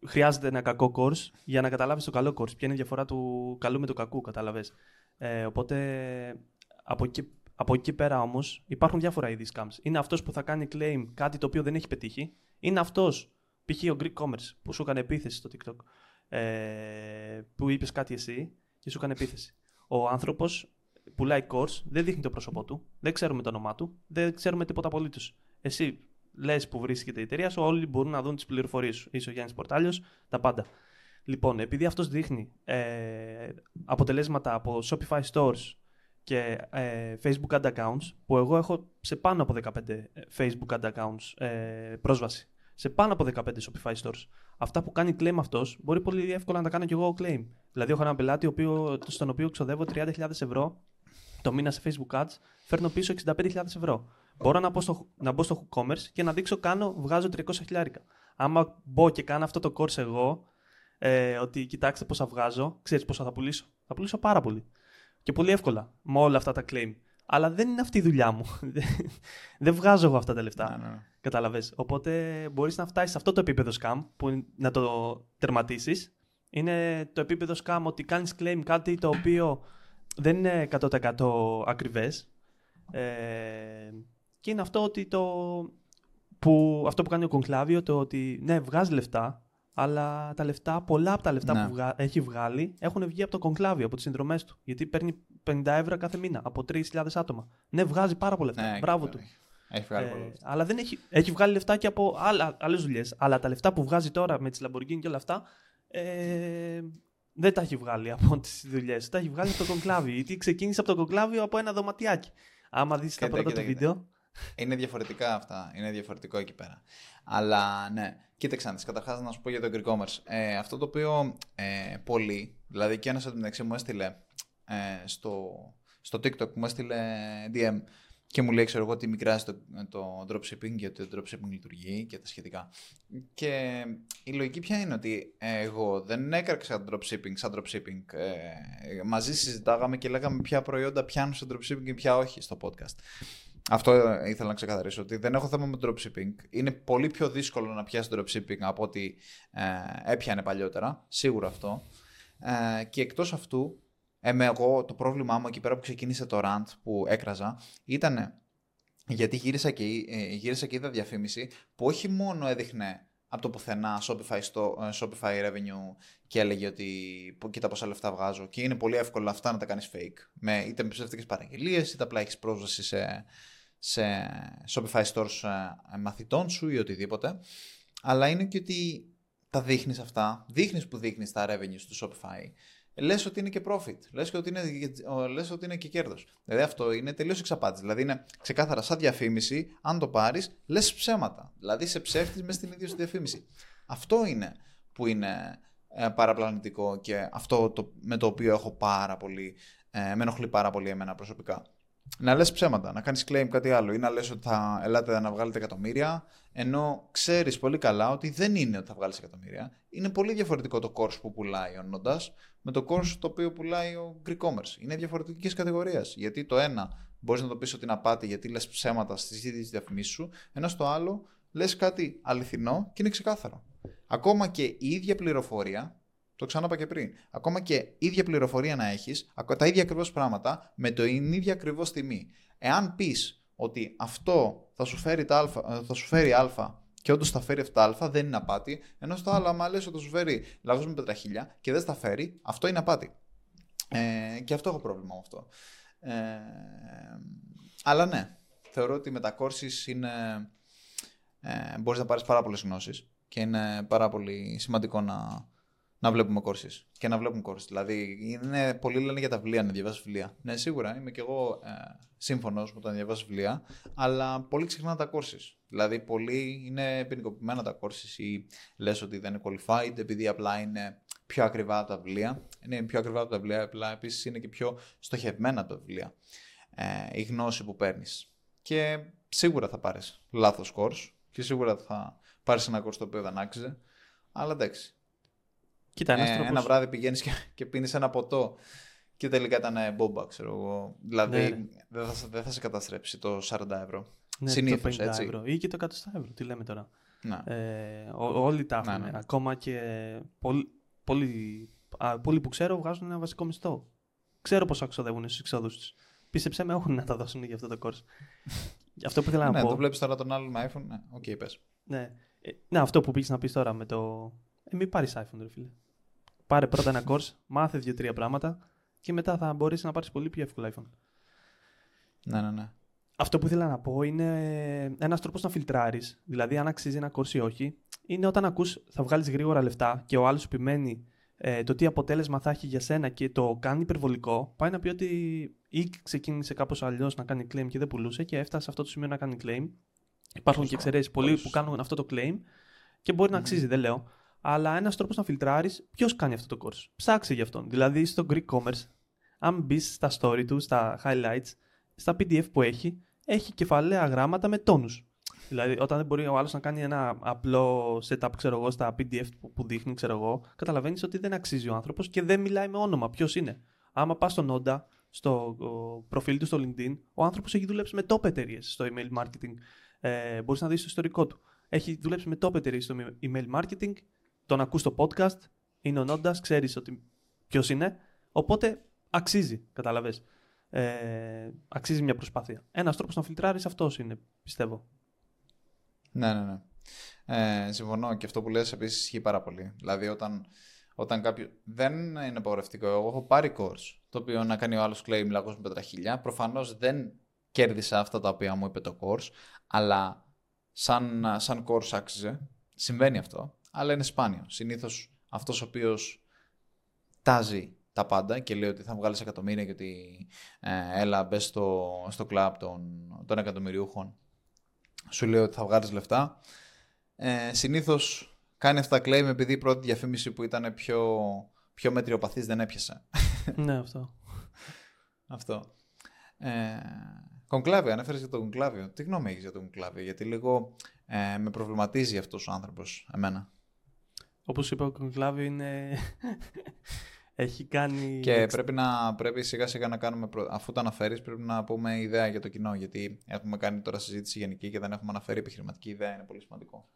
Χρειάζεται ένα κακό course για να καταλάβεις το καλό course. Ποια είναι η διαφορά του καλού με το κακού, κατάλαβες. Ε, οπότε από εκεί, από εκεί πέρα όμως υπάρχουν διάφορα είδη scams. Είναι αυτός που θα κάνει claim κάτι το οποίο δεν έχει πετύχει. Είναι αυτός. Π.χ. ο Greek Commerce που σου έκανε επίθεση στο TikTok, ε, που είπες κάτι εσύ και σου έκανε επίθεση. Ο άνθρωπος πουλάει course, δεν δείχνει το πρόσωπό του, δεν ξέρουμε το όνομά του, δεν ξέρουμε τίποτα απολύτως. Εσύ λες που βρίσκεται η εταιρεία σου, όλοι μπορούν να δουν τις πληροφορίες σου. Είσαι ο Γιάννης Πορτάλιος, τα πάντα. Λοιπόν, επειδή αυτός δείχνει ε, αποτελέσματα από Shopify stores και ε, Facebook ad accounts, που εγώ έχω σε πάνω από δεκαπέντε Facebook ad accounts ε, πρόσβαση. Σε πάνω από δεκαπέντε Shopify stores. Αυτά που κάνει claim αυτός, μπορεί πολύ εύκολα να τα κάνω κι εγώ claim. Δηλαδή, έχω έναν πελάτη οποίο, στον οποίο ξοδεύω τριάντα χιλιάδες ευρώ το μήνα σε Facebook ads, φέρνω πίσω εξήντα πέντε χιλιάδες ευρώ. Μπορώ να μπω, στο, να μπω στο e-commerce και να δείξω κάνω, βγάζω τριακόσια χιλιάρικα. Άμα μπω και κάνω αυτό το course εγώ, ε, ότι κοιτάξτε πόσα βγάζω, ξέρεις πόσα θα πουλήσω. Θα πουλήσω πάρα πολύ. Και πολύ εύκολα με όλα αυτά τα claim. Αλλά δεν είναι αυτή η δουλειά μου. Δεν βγάζω εγώ αυτά τα λεφτά. Ναι, ναι. Καταλαβες. Οπότε μπορείς να φτάσεις σε αυτό το επίπεδο scam που να το τερματίσεις. Είναι το επίπεδο scam ότι κάνεις claim κάτι το οποίο δεν είναι εκατό τοις εκατό ακριβές. Ε, και είναι αυτό, ότι το, που, αυτό που κάνει ο Conclavio, το ότι ναι, βγάζει λεφτά, αλλά τα λεφτά, πολλά από τα λεφτά ναι. που βγα, έχει βγάλει έχουν βγει από το Conclavio, από τις συνδρομές του. Γιατί παίρνει πενήντα ευρώ κάθε μήνα από τρεις χιλιάδες άτομα. Ναι, βγάζει πάρα πολλά λεφτά. Ναι, μπράβο του. Έχει βγάλει ε, πολλά. Αλλά δεν έχει, έχει βγάλει λεφτά και από άλλες δουλειές. Αλλά τα λεφτά που βγάζει τώρα με τις Lamborghini και όλα αυτά ε, δεν τα έχει βγάλει από τις δουλειές. Τα έχει βγάλει από το Conclavio. Γιατί ξεκίνησε από το Conclavio από ένα δωματιάκι. Άμα δεις τα πρώτα του βίντεο. Είναι διαφορετικά αυτά. Είναι διαφορετικό εκεί πέρα. Αλλά ναι, κοίταξαν τις. Καταρχάς να σου πω για το Greek Commerce. Ε, αυτό το οποίο ε, πολλοί, δηλαδή και ένας από την μεταξύ μου έστειλε ε, στο, στο TikTok, μου έστειλε ντι εμ. Και μου λέει, ξέρω εγώ, ότι μικράζει το, το dropshipping, γιατί το dropshipping λειτουργεί και τα σχετικά. Και η λογική ποια είναι, ότι εγώ δεν έκραξα dropshipping σαν dropshipping. Ε, μαζί συζητάγαμε και λέγαμε ποια προϊόντα πιάνουν στο dropshipping και ποια όχι στο podcast. Αυτό ήθελα να ξεκαθαρίσω, ότι δεν έχω θέμα με dropshipping. Είναι πολύ πιο δύσκολο να πιάσει dropshipping από ό,τι ε, έπιανε παλιότερα. Σίγουρα αυτό. Ε, και εκτός αυτού, Εμέ, εγώ το πρόβλημά μου εκεί πέρα που ξεκίνησε το rant που έκραζα ήταν γιατί γύρισα και, γύρισα και είδα διαφήμιση που όχι μόνο έδειχνε από το πουθενά Shopify, στο, Shopify revenue και έλεγε ότι κοίτα πόσα λεφτά βγάζω και είναι πολύ εύκολο αυτά να τα κάνεις fake με, είτε με ψεύτικες παραγγελίες είτε απλά έχεις πρόσβαση σε, σε Shopify stores μαθητών σου ή οτιδήποτε, αλλά είναι και ότι τα δείχνεις αυτά, δείχνεις που δείχνεις τα revenues του Shopify. Λες ότι είναι και profit, λες και ότι είναι, λες ότι είναι και κέρδος. Δηλαδή αυτό είναι τελείως εξαπάτηση. Δηλαδή είναι ξεκάθαρα σαν διαφήμιση, αν το πάρεις, λες ψέματα. Δηλαδή σε ψεύτης μέσα στην ίδια σου διαφήμιση. Αυτό είναι που είναι ε, παραπλανητικό και αυτό το, με το οποίο έχω πάρα πολύ ε, Ε, με ενοχλεί πάρα πολύ εμένα προσωπικά. Να λες ψέματα, να κάνεις claim κάτι άλλο ή να λες ότι θα ελάτε να βγάλετε εκατομμύρια, ενώ ξέρεις πολύ καλά ότι δεν είναι ότι θα βγάλεις εκατομμύρια. Είναι πολύ διαφορετικό το course που πουλάει ο Νόντας με το course το οποίο πουλάει ο Greek Commerce. Είναι διαφορετικής κατηγορίας. Γιατί το ένα μπορείς να το πεις ότι είναι απάτη, γιατί λες ψέματα στις ίδιες διαφημίσεις σου, ενώ στο άλλο λες κάτι αληθινό και είναι ξεκάθαρο. Ακόμα και η ίδια πληροφορία. Το ξανάπα και πριν. Ακόμα και ίδια πληροφορία να έχεις, τα ίδια ακριβώς πράγματα, με την ίδια ακριβώς τιμή. Εάν πεις ότι αυτό θα σου φέρει, τα αλφα, θα σου φέρει α και όντως θα φέρει εφτά α, δεν είναι απάτη, ενώ στο άλλο, άμα λες ότι θα σου φέρει λαγός με πετραχίλια και δεν στα φέρει, αυτό είναι απάτη. Ε, και αυτό έχω πρόβλημα με αυτό. Ε, αλλά ναι, θεωρώ ότι οι μετακόρσεις είναι. Ε, μπορείς να πάρεις πάρα πολλές γνώσεις και είναι πάρα πολύ σημαντικό να. Να βλέπουμε courses και να βλέπουμε courses. Δηλαδή, είναι, πολλοί λένε για τα βιβλία, να διαβάσεις βιβλία. Ναι, σίγουρα είμαι και εγώ ε, σύμφωνος με το να διαβάσεις βιβλία, αλλά πολύ ξεχνά τα courses. Δηλαδή, πολλοί είναι ποινικοποιημένα τα courses ή λες ότι δεν είναι qualified επειδή απλά είναι πιο ακριβά τα βιβλία. Είναι πιο ακριβά τα βιβλία, απλά επίσης είναι και πιο στοχευμένα τα βιβλία. Ε, η γνώση που παίρνεις. Και σίγουρα θα πάρεις λάθος course και σίγουρα θα πάρεις ένα course το οποίο δεν άξιζε, αλλά εντάξει. Κοίτα, ένας ε, τρόπος... Ένα βράδυ πηγαίνεις και, και πίνεις ένα ποτό και τελικά ήταν μπόμπα, ξέρω εγώ. Δηλαδή ναι, ναι. Δεν, θα, δεν θα σε καταστρέψει το σαράντα ευρώ. Ναι, συνήθως το πενήντα ευρώ ή και το εκατό ευρώ. Τι λέμε τώρα. Ε, ό, όλοι τα έχουν. Ναι, ναι. Ακόμα και πολλοί, πολλοί, α, πολλοί που ξέρω βγάζουν ένα βασικό μισθό. Ξέρω πόσα ξοδεύουν στους εξόδους τους. Πίστεψέ με, έχουν να τα δώσουν για αυτό το course. Αυτό που ήθελα να ναι, πω. Ναι, το βλέπεις τώρα τον άλλον με iPhone. Ναι, οκ, okay, πες. Ναι. Ε, ναι, αυτό που πήγες να πεις τώρα με το. Ε, μην πάρεις iPhone, ρε φίλε. Πάρε πρώτα ένα course, μάθε δύο-τρία πράγματα και μετά θα μπορείς να πάρεις πολύ πιο εύκολα iPhone. Ναι, ναι, ναι. Αυτό που ήθελα να πω είναι ένας τρόπος να φιλτράρεις, δηλαδή αν αξίζει ένα course ή όχι, είναι όταν ακούς θα βγάλεις γρήγορα λεφτά και ο άλλος σου επιμένει ε, το τι αποτέλεσμα θα έχει για σένα και το κάνει υπερβολικό, πάει να πει ότι ή ξεκίνησε κάπως αλλιώς να κάνει claim και δεν πουλούσε και έφτασε σε αυτό το σημείο να κάνει claim. Υπάρχουν και εξαιρέσεις πολλοί που κάνουν αυτό το claim και μπορεί mm-hmm. να αξίζει, δεν λέω. Αλλά ένας τρόπος να φιλτράρεις ποιος κάνει αυτό το course. Ψάξε γι' αυτόν. Δηλαδή στο Greek Commerce, αν μπεις στα story του, στα highlights, στα πι ντι εφ που έχει, έχει κεφαλαία γράμματα με τόνους. Δηλαδή όταν δεν μπορεί ο άλλος να κάνει ένα απλό setup, ξέρω εγώ, στα πι ντι εφ που δείχνει, ξέρω εγώ, καταλαβαίνεις ότι δεν αξίζει ο άνθρωπος και δεν μιλάει με όνομα. Ποιος είναι. Άμα πας στον Νόντα, στο προφίλ του στο LinkedIn, ο άνθρωπος έχει δουλέψει με top εταιρείες στο email marketing. Ε, μπορείς να δεις το ιστορικό του. Έχει δουλέψει με top εταιρείες στο email marketing. Τον ακούς στο podcast, είναι ο Νόντας, ξέρεις ότι ποιος είναι, οπότε αξίζει, καταλαβες. Ε, αξίζει μια προσπάθεια. Ένας τρόπος να φιλτράρεις αυτός είναι, πιστεύω. Ναι, ναι, ναι. Ε, συμφωνώ και αυτό που λες επίσης ισχύει πάρα πολύ. Δηλαδή όταν, όταν κάποιο... Δεν είναι απαγορευτικό, εγώ έχω πάρει course, το οποίο να κάνει ο άλλος claim λαγός με πετραχίλια. Προφανώς δεν κέρδισα αυτά τα οποία μου είπε το course, αλλά σαν, σαν course άξιζε, συμβαίνει αυτό. Αλλά είναι σπάνιο. Συνήθως αυτός ο οποίος τάζει τα πάντα και λέει ότι θα βγάλεις εκατομμύρια και ότι ε, έλα μπες στο, στο κλαμπ των, των εκατομμυριούχων, σου λέει ότι θα βγάλεις λεφτά. Ε, συνήθως κάνει αυτά claim επειδή η πρώτη διαφήμιση που ήταν πιο, πιο μετριοπαθής δεν έπιασε. Ναι, αυτό. Αυτό. Ε, Conclavio, ανέφερες για το Conclavio. Τι γνώμη έχεις για το Conclavio, γιατί λίγο ε, με προβληματίζει αυτός ο άνθρωπος εμένα. Όπως είπα, ο Conclavio είναι... έχει κάνει... Και πρέπει, να, πρέπει σιγά σιγά να κάνουμε, αφού το αναφέρεις, πρέπει να πούμε ιδέα για το κοινό, γιατί έχουμε κάνει τώρα συζήτηση γενική και δεν έχουμε αναφέρει επιχειρηματική ιδέα, είναι πολύ σημαντικό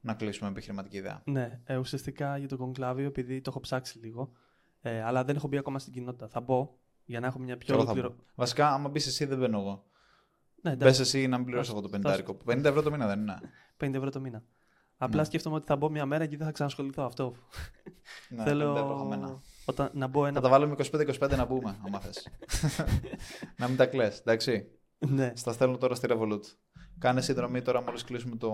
να κλείσουμε επιχειρηματική ιδέα. Ναι, ε, ουσιαστικά για το Conclavio, επειδή το έχω ψάξει λίγο, ε, αλλά δεν έχω μπει ακόμα στην κοινότητα, θα μπω για να έχω μια πιο ολοκληρω... Βασικά, άμα μπεις εσύ δεν μπαίνω εγώ. Ναι, μπες εσύ να μην πληρώσεις εγώ το πενήντα ευρώ. πενήντα ευρώ το μήνα δεν είναι. πενήντα ευρώ το μήνα. Απλά ναι. Σκέφτομαι ότι θα μπω μια μέρα και δεν θα ξανασχοληθώ αυτό. Ναι, θέλω όταν... να μπω ένα... Θα τα βάλουμε είκοσι πέντε είκοσι πέντε να μπούμε, άμα θες. Να μην τα κλαις, εντάξει. Ναι. Στα στέλνω τώρα στη Revolut. Κάνε συνδρομή τώρα μόλις κλείσουμε το...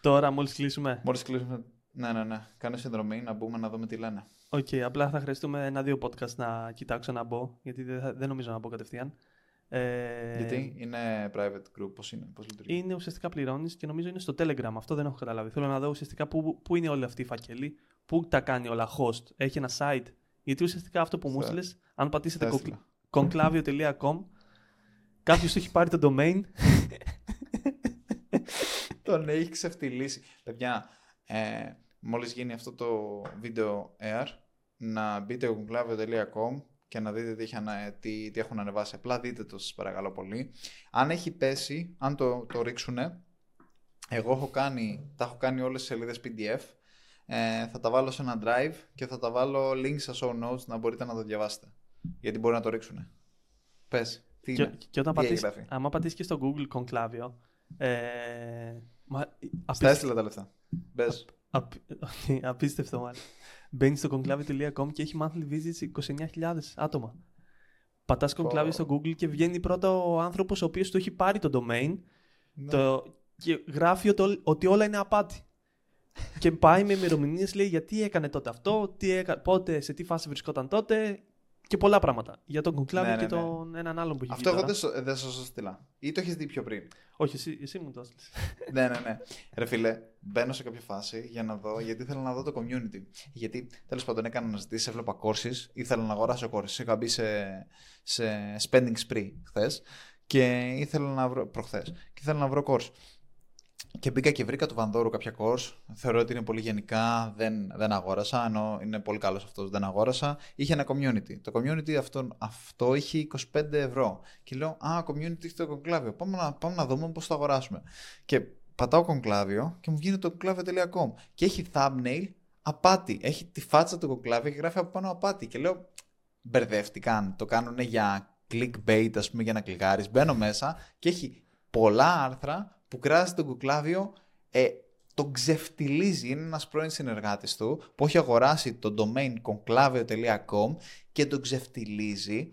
Τώρα μόλις κλείσουμε. Μόλις κλείσουμε... Ναι, ναι, ναι. Κάνε συνδρομή να μπούμε να δούμε τι λένε. Οκ, okay, απλά θα χρειαστούμε ένα-δύο podcast να κοιτάξω να μπω, γιατί δεν, θα... δεν νομίζω να μπω κατευθείαν. Ε... Γιατί είναι private group, πώς είναι, πώς λειτουργεί. Είναι ουσιαστικά πληρώνεις και νομίζω είναι στο Telegram. Αυτό δεν έχω καταλάβει. Θέλω να δω ουσιαστικά πού, πού είναι όλοι αυτοί οι φακελοί, πού τα κάνει όλα host. Έχει ένα site. Γιατί ουσιαστικά αυτό που μου έστειλες, αν πατήσετε conclavio τελεία com. Κάποιος έχει πάρει το domain. Τον έχει ξεφτυλίσει. Παιδιά, ε, μόλις γίνει αυτό το βίντεο air, να μπείτε στο conclavio τελεία com και να δείτε τι, ανα, τι, τι έχουν ανεβάσει. Απλά δείτε το, σας παρακαλώ πολύ. Αν έχει πέσει, αν το, το ρίξουνε, εγώ έχω κάνει, τα έχω κάνει όλες τις σελίδες πι ντι εφ. Ε, θα τα βάλω σε ένα drive και θα τα βάλω link στα show notes να μπορείτε να το διαβάσετε. Γιατί μπορεί να το ρίξουνε. Πες, τι και, είναι, και όταν τι πατήσεις, έχει γράφει. Άμα πατήσεις και στο Google Conclavio, ε, μα, στα έστειλα τα λεφτά. Μπες. Απ, απίστευτο μάλλον. Μπαίνεις στο conclavio τελεία com και έχει monthly visits είκοσι εννιά χιλιάδες άτομα. Πατάς conclavio oh. στο Google και βγαίνει πρώτα ο άνθρωπος ο οποίος του έχει πάρει το domain no. το, και γράφει το, ότι όλα είναι απάτη. Και πάει με ημερομηνίες, λέει γιατί έκανε τότε αυτό, τι έκα, πότε, σε τι φάση βρισκόταν τότε και πολλά πράγματα. Για τον Conclavio ναι, και ναι, ναι. τον έναν άλλον που έχει αυτό βγει. Αυτό εγώ δεν σα το στείλα. Ή το έχει δει πιο πριν. Όχι, εσύ, εσύ μου το έστειλες. ναι, ναι, ναι. Ρε φίλε, μπαίνω σε κάποια φάση για να δω, γιατί ήθελα να δω το community. Γιατί τέλος πάντων έκανα αναζητήσεις, έβλεπα courses, ήθελα να αγοράσω courses. Είχα μπει σε, σε spending spree χθες και ήθελα να βρω. Προχθές, και ήθελα να βρω course. Και μπήκα και βρήκα του Βανδόρου κάποια course. Θεωρώ ότι είναι πολύ γενικά, δεν, δεν αγόρασα, ενώ είναι πολύ καλός αυτός, δεν αγόρασα. Είχε ένα community. Το community αυτό, αυτό είχε είκοσι πέντε ευρώ. Και λέω, α, community έχει το Conclavio. Πάμε να, πάμε να δούμε πώς το αγοράσουμε. Και πατάω Conclavio και μου βγαίνει το conclavio τελεία com. Και έχει thumbnail απάτη. Έχει τη φάτσα του Conclavio και γράφει από πάνω απάτη. Και λέω, μπερδεύτηκαν. Το κάνουνε για clickbait, ας πούμε, για να κλικάρεις. Μπαίνω μέσα και έχει πολλά άρθρα που κράζει τον Conclavio, ε, τον ξεφτιλίζει. Είναι ένας πρώην συνεργάτης του που έχει αγοράσει το domain conclavio τελεία com και τον ξεφτιλίζει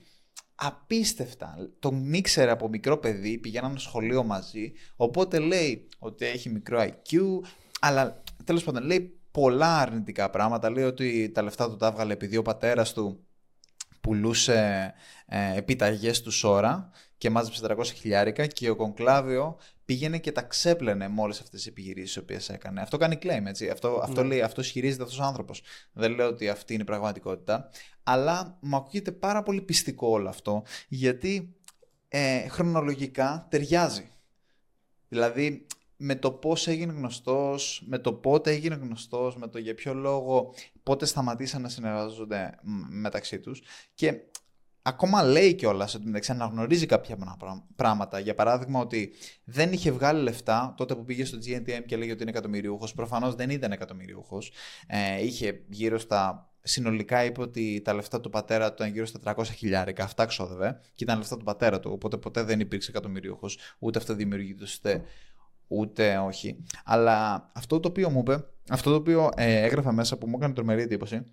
απίστευτα. Τον ήξερε από μικρό παιδί, πηγαίνανε σχολείο μαζί, οπότε λέει ότι έχει μικρό άι κιου, αλλά τέλος πάντων λέει πολλά αρνητικά πράγματα. Λέει ότι τα λεφτά του τα έβγαλε επειδή ο πατέρας του πουλούσε ε, επιταγές του Σόρα και μάζεψε τριακόσια χιλιάρικα και ο Conclavio πήγαινε και τα ξέπλαινε με όλες αυτές τις επιχειρήσεις οι οποίες έκανε. Αυτό κάνει claim, έτσι. Αυτό, αυτό, ναι. λέει, αυτό ισχυρίζεται αυτός ο άνθρωπος. Δεν λέω ότι αυτή είναι η πραγματικότητα. Αλλά μου ακούγεται πάρα πολύ πιστικό όλο αυτό, γιατί ε, χρονολογικά ταιριάζει. Δηλαδή, με το πώς έγινε γνωστός, με το πότε έγινε γνωστός, με το για ποιο λόγο, πότε σταματήσαν να συνεργάζονται μεταξύ τους. Και ακόμα λέει κιόλας ότι μεταξύ αναγνωρίζει κάποια πράγματα. Για παράδειγμα, ότι δεν είχε βγάλει λεφτά τότε που πήγε στο τζι εν τι εμ και λέγει ότι είναι εκατομμυριούχος. Προφανώς δεν ήταν εκατομμυριούχος. Ε, είχε γύρω στα. Συνολικά είπε ότι τα λεφτά του πατέρα του ήταν γύρω στα τριακόσια χιλιάρικα. Αυτά ξόδευε και ήταν λεφτά του πατέρα του. Οπότε ποτέ δεν υπήρξε εκατομμυριούχος. Ούτε αυτό δημιουργείται, ούτε όχι. Αλλά αυτό το οποίο μου είπε, αυτό το οποίο ε, έγραφε μέσα που μου έκανε τρομερή εντύπωση,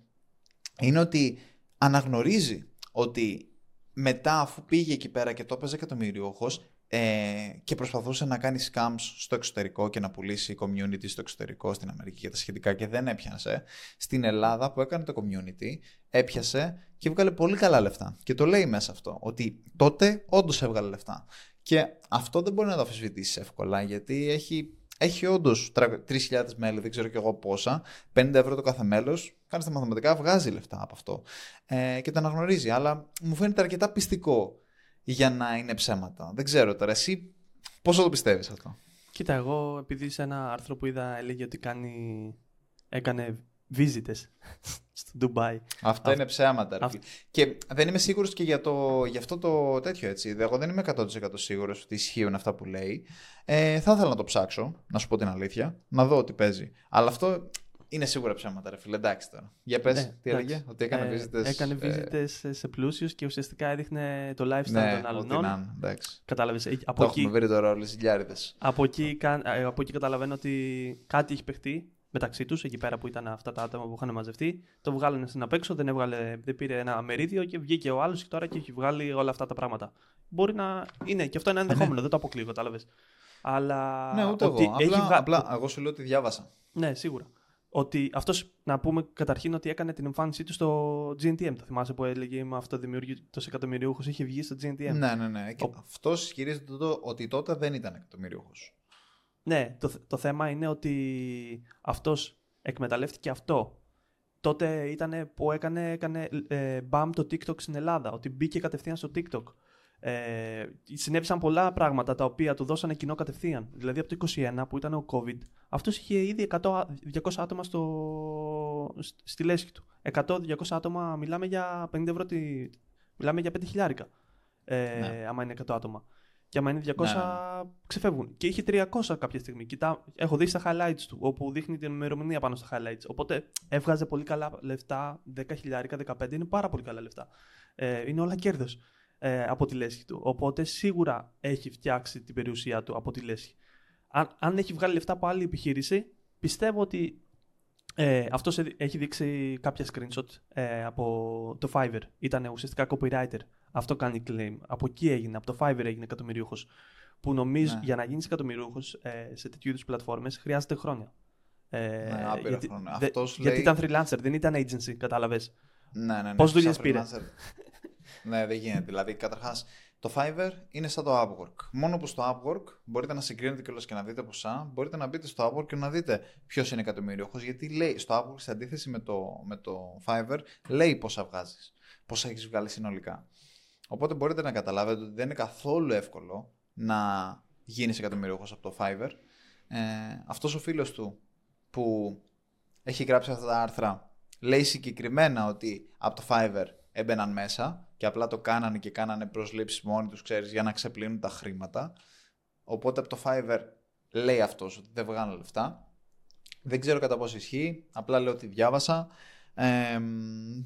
είναι ότι αναγνωρίζει ότι μετά, αφού πήγε εκεί πέρα και το έπαιζε εκατομμυριούχος ε, και προσπαθούσε να κάνει scams στο εξωτερικό και να πουλήσει community στο εξωτερικό, στην Αμερική και τα σχετικά, και δεν έπιασε, στην Ελλάδα που έκανε το community έπιασε και βγάλε πολύ καλά λεφτά. Και το λέει μέσα αυτό, ότι τότε όντως έβγαλε λεφτά. Και αυτό δεν μπορεί να το αμφισβητήσει εύκολα, γιατί έχει, έχει όντως τρεις χιλιάδες μέλη, δεν ξέρω κι εγώ πόσα, πενήντα ευρώ το κάθε μέλος. Κάνεις τα μαθηματικά, βγάζει λεφτά από αυτό ε, και το αναγνωρίζει. Αλλά μου φαίνεται αρκετά πιστικό για να είναι ψέματα. Δεν ξέρω τώρα, εσύ πόσο το πιστεύεις αυτό? Κοίτα, εγώ επειδή σε ένα άρθρο που είδα έλεγε ότι κάνει, έκανε visitors στο Ντουμπάι. Αυτό Α, είναι ψέματα. Α, και δεν είμαι σίγουρος και για, το, για αυτό το τέτοιο, έτσι. Εγώ δεν είμαι εκατό τοις εκατό σίγουρος ότι ισχύουν αυτά που λέει. Ε, θα ήθελα να το ψάξω, να σου πω την αλήθεια, να δω τι παίζει. Αλλά αυτό είναι σίγουρα ψέματα, ρε φίλε. Εντάξει τώρα. Για πες, ναι, τι έλεγε, ότι έκανε visitors. Ε, έκανε visitors ε... σε πλούσιους και ουσιαστικά έδειχνε το lifestyle ναι, των αλλωνών. Κατάλαβες. Από το εκεί... έχουμε βρει τώρα όλες τις χιλιάριδες. Από εκεί, από εκεί καταλαβαίνω ότι κάτι έχει παιχτεί μεταξύ τους, εκεί πέρα που ήταν αυτά τα άτομα που είχαν μαζευτεί. Το βγάλανε στην απ' έξω, δεν, έβγαλε, δεν πήρε ένα μερίδιο και βγήκε ο άλλος και τώρα και έχει βγάλει όλα αυτά τα πράγματα. Μπορεί να είναι και αυτό είναι ενδεχόμενο, ναι. δεν το αποκλείω, κατάλαβες. Αλλά. Ναι, ούτε ότι εγώ. Έχει απλά, βγα... απλά εγώ σου λέω ότι διάβασα. Ναι, σίγουρα. Ότι αυτός, να πούμε καταρχήν ότι έκανε την εμφάνισή του στο τζι εν τι εμ. Το θυμάσαι που έλεγε είμαι αυτοδημιουργητός εκατομμυριούχος, είχε βγει στο τζι εν τι εμ. Ναι, ναι, ναι. Ο... αυτός ισχυρίζεται ότι τότε δεν ήταν εκατομμυριούχος. Ναι, το, το θέμα είναι ότι αυτός εκμεταλλεύτηκε αυτό τότε ήταν που έκανε, έκανε ε, μπαμ το TikTok στην Ελλάδα, ότι μπήκε κατευθείαν στο TikTok. Ε, συνέβησαν πολλά πράγματα τα οποία του δώσανε κοινό κατευθείαν. Δηλαδή από το είκοσι ένα που ήταν ο COVID, αυτός είχε ήδη εκατό με διακόσια άτομα στο, στη λέσχη του. εκατό με διακόσια άτομα, μιλάμε για πενήντα ευρώ, τη, μιλάμε για πέντε χιλιάρικα. Ε, ναι. Άμα είναι εκατό άτομα. Και άμα είναι διακόσια, ναι, ναι, ναι, ξεφεύγουν. Και είχε τριακόσια κάποια στιγμή. Κοιτά, έχω δει στα highlights του, όπου δείχνει την ημερομηνία πάνω στα highlights. Οπότε έβγαζε πολύ καλά λεφτά, δέκα χιλιάρικα, δεκαπέντε, είναι πάρα πολύ καλά λεφτά. Ε, είναι όλα κέρδος ε, από τη λέσχη του. Οπότε σίγουρα έχει φτιάξει την περιουσία του από τη λέσχη. Αν, αν έχει βγάλει λεφτά από άλλη επιχείρηση, πιστεύω ότι ε, αυτός έχει δείξει κάποια screenshot ε, από το Fiverr. Ήταν ουσιαστικά copywriter. Αυτό κάνει claim. Από εκεί έγινε, από το Fiverr έγινε εκατομμυρίουχος. Που νομίζω, ναι, για να γίνεις εκατομμυρίουχος ε, σε τέτοιου είδους πλατφόρμες χρειάζεται χρόνια. Ε, ναι, άπειρα γιατί, χρόνια. Δε, αυτός γιατί λέει... ήταν freelancer, δεν ήταν agency, κατάλαβες. Ναι, ναι, ναι. Πώς δουλειές πήρε. Ναι, δεν γίνεται. Δηλαδή, καταρχάς, το Fiverr είναι σαν το Upwork. Μόνο που στο Upwork μπορείτε να συγκρίνετε κιόλας και να δείτε ποσά, μπορείτε να μπείτε στο Upwork και να δείτε ποιος είναι εκατομμυρίουχος. Γιατί λέει στο Upwork, σε αντίθεση με το, με το Fiverr, λέει πόσα βγάζεις, πόσα έχεις βγάλει συνολικά. Οπότε μπορείτε να καταλάβετε ότι δεν είναι καθόλου εύκολο να γίνεις εκατομμυρίουχος από το Fiverr. Ε, αυτός ο φίλος του που έχει γράψει αυτά τα άρθρα λέει συγκεκριμένα ότι από το Fiverr έμπαιναν μέσα και απλά το κάνανε και κάνανε προσλήψεις μόνοι τους, ξέρεις, για να ξεπλύνουν τα χρήματα. Οπότε από το Fiverr λέει αυτός ότι δεν βγάλω λεφτά. Δεν ξέρω κατά πόσο ισχύει, απλά λέω ότι διάβασα. Ε,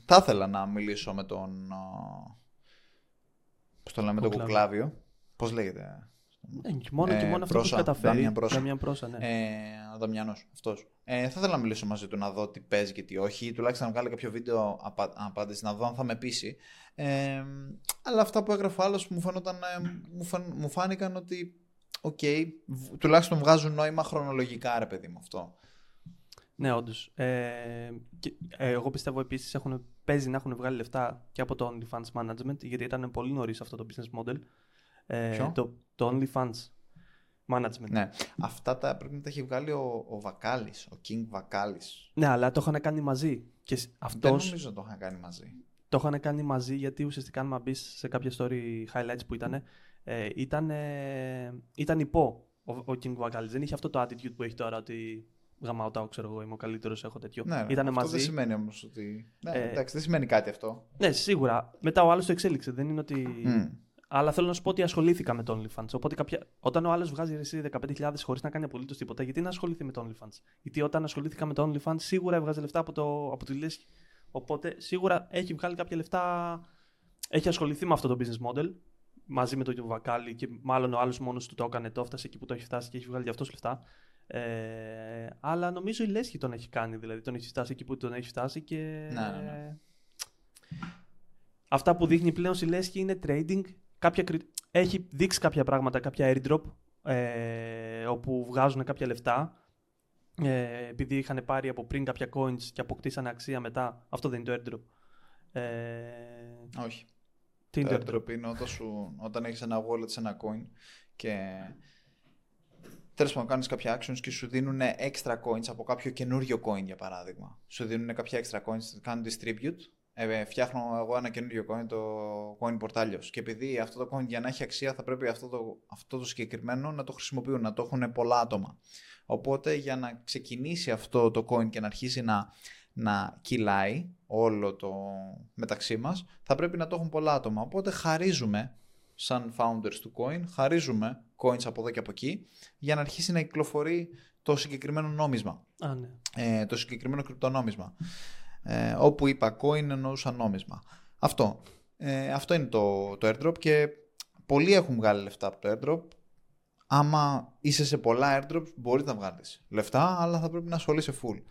θα ήθελα να μιλήσω με τον... Πώς το λέμε, το Κουκλάβιο. Πώς λέγεται. Ε, μόνο και μόνο ε, αυτό που καταφέρει. Δαμιάν Πρόσα, ναι. Ε, ο Δαμιανός, αυτός. Ε, θα ήθελα να μιλήσω μαζί του, να δω τι παίζει και τι όχι. Τουλάχιστον να βγάλω κάποιο βίντεο απα... απάντηση, να δω αν θα με πείσει. Ε, αλλά αυτά που έγραφε άλλος μου, φαίνονταν, ε, μου, φαν... μου φάνηκαν ότι, οκ, okay, τουλάχιστον βγάζουν νόημα χρονολογικά, ρε παιδί μου, αυτό. Ναι, όντως. Ε, και, ε, εγώ πιστεύω επίσης έχουν, παίζει να έχουν βγάλει λεφτά και από το OnlyFans Management, γιατί ήταν πολύ νωρίς αυτό το business model. Ε, το, το OnlyFans Management. Ναι. Αυτά τα πρέπει να τα έχει βγάλει ο, ο Βακάλης, ο King Βακάλης. Ναι, αλλά το είχαν κάνει μαζί. Και αυτός, δεν νομίζω το είχαν κάνει μαζί. Το είχαν κάνει μαζί γιατί ουσιαστικά, αν μπει σε κάποια story highlights που ήταν, ε, ήταν, ε, ήταν υπό ο, ο King Βακάλης. Δεν είχε αυτό το attitude που έχει τώρα, ότι γαμάω, ξέρω εγώ, είμαι ο καλύτερος, έχω τέτοιο. Ναι, ήτανε αυτό μαζί. Δεν σημαίνει όμως ότι. Ναι, ε, εντάξει, δεν σημαίνει κάτι αυτό. Ναι, σίγουρα. Μετά ο άλλος το εξέλιξε. Δεν είναι ότι. Mm. Αλλά θέλω να σου πω ότι ασχολήθηκα με τον OnlyFans. Οπότε κάποια... όταν ο άλλος βγάζει εσύ δεκαπέντε χιλιάδες χωρίς να κάνει απολύτως τίποτα, γιατί να ασχοληθεί με τον OnlyFans. Γιατί όταν ασχολήθηκα με τον OnlyFans, σίγουρα έβγαζε λεφτά από, το... από τη λέσχη. Οπότε σίγουρα έχει βγάλει κάποια λεφτά. Έχει ασχοληθεί με αυτό το business model μαζί με τον Βακάλι και μάλλον ο άλλος μόνος του το έκανε. Το έφτασε εκεί που το έχει φτάσει και έχει βγάλει γι' αυτό λεφτά. Ε, αλλά νομίζω η λέσχη τον έχει κάνει, δηλαδή τον έχει φτάσει εκεί που τον έχει φτάσει και ναι, ναι, ναι. Αυτά που δείχνει πλέον η λέσχη είναι trading, κάποια... έχει δείξει κάποια πράγματα, κάποια airdrop ε, όπου βγάζουν κάποια λεφτά ε, επειδή είχαν πάρει από πριν κάποια coins και αποκτήσαν αξία μετά. Αυτό δεν είναι το airdrop. Ε, όχι, τι το airdrop, airdrop είναι όταν, σου... όταν έχεις ένα wallet σε ένα coin και τέλος πάντων, κάνεις κάποια actions και σου δίνουν extra coins από κάποιο καινούριο coin, για παράδειγμα. Σου δίνουν κάποια extra coins, κάνουν distribute. Ε, φτιάχνω εγώ ένα καινούριο coin, το coin Πορτάλιος. Και επειδή αυτό το coin για να έχει αξία, θα πρέπει αυτό το, αυτό το συγκεκριμένο να το χρησιμοποιούν, να το έχουν πολλά άτομα. Οπότε για να ξεκινήσει αυτό το coin και να αρχίσει να, να κυλάει όλο το μεταξύ μας, θα πρέπει να το έχουν πολλά άτομα. Οπότε χαρίζουμε, σαν founders του coin, χαρίζουμε coins από εδώ και από εκεί για να αρχίσει να κυκλοφορεί το συγκεκριμένο νόμισμα. Α, ναι. ε, το συγκεκριμένο κρυπτονόμισμα. Ε, όπου είπα coin εννοούσα νόμισμα. Αυτό, ε, αυτό είναι το, το airdrop και πολλοί έχουν βγάλει λεφτά από το airdrop. Άμα είσαι σε πολλά airdrops μπορεί να βγάλεις λεφτά, αλλά θα πρέπει να ασχολείσαι full.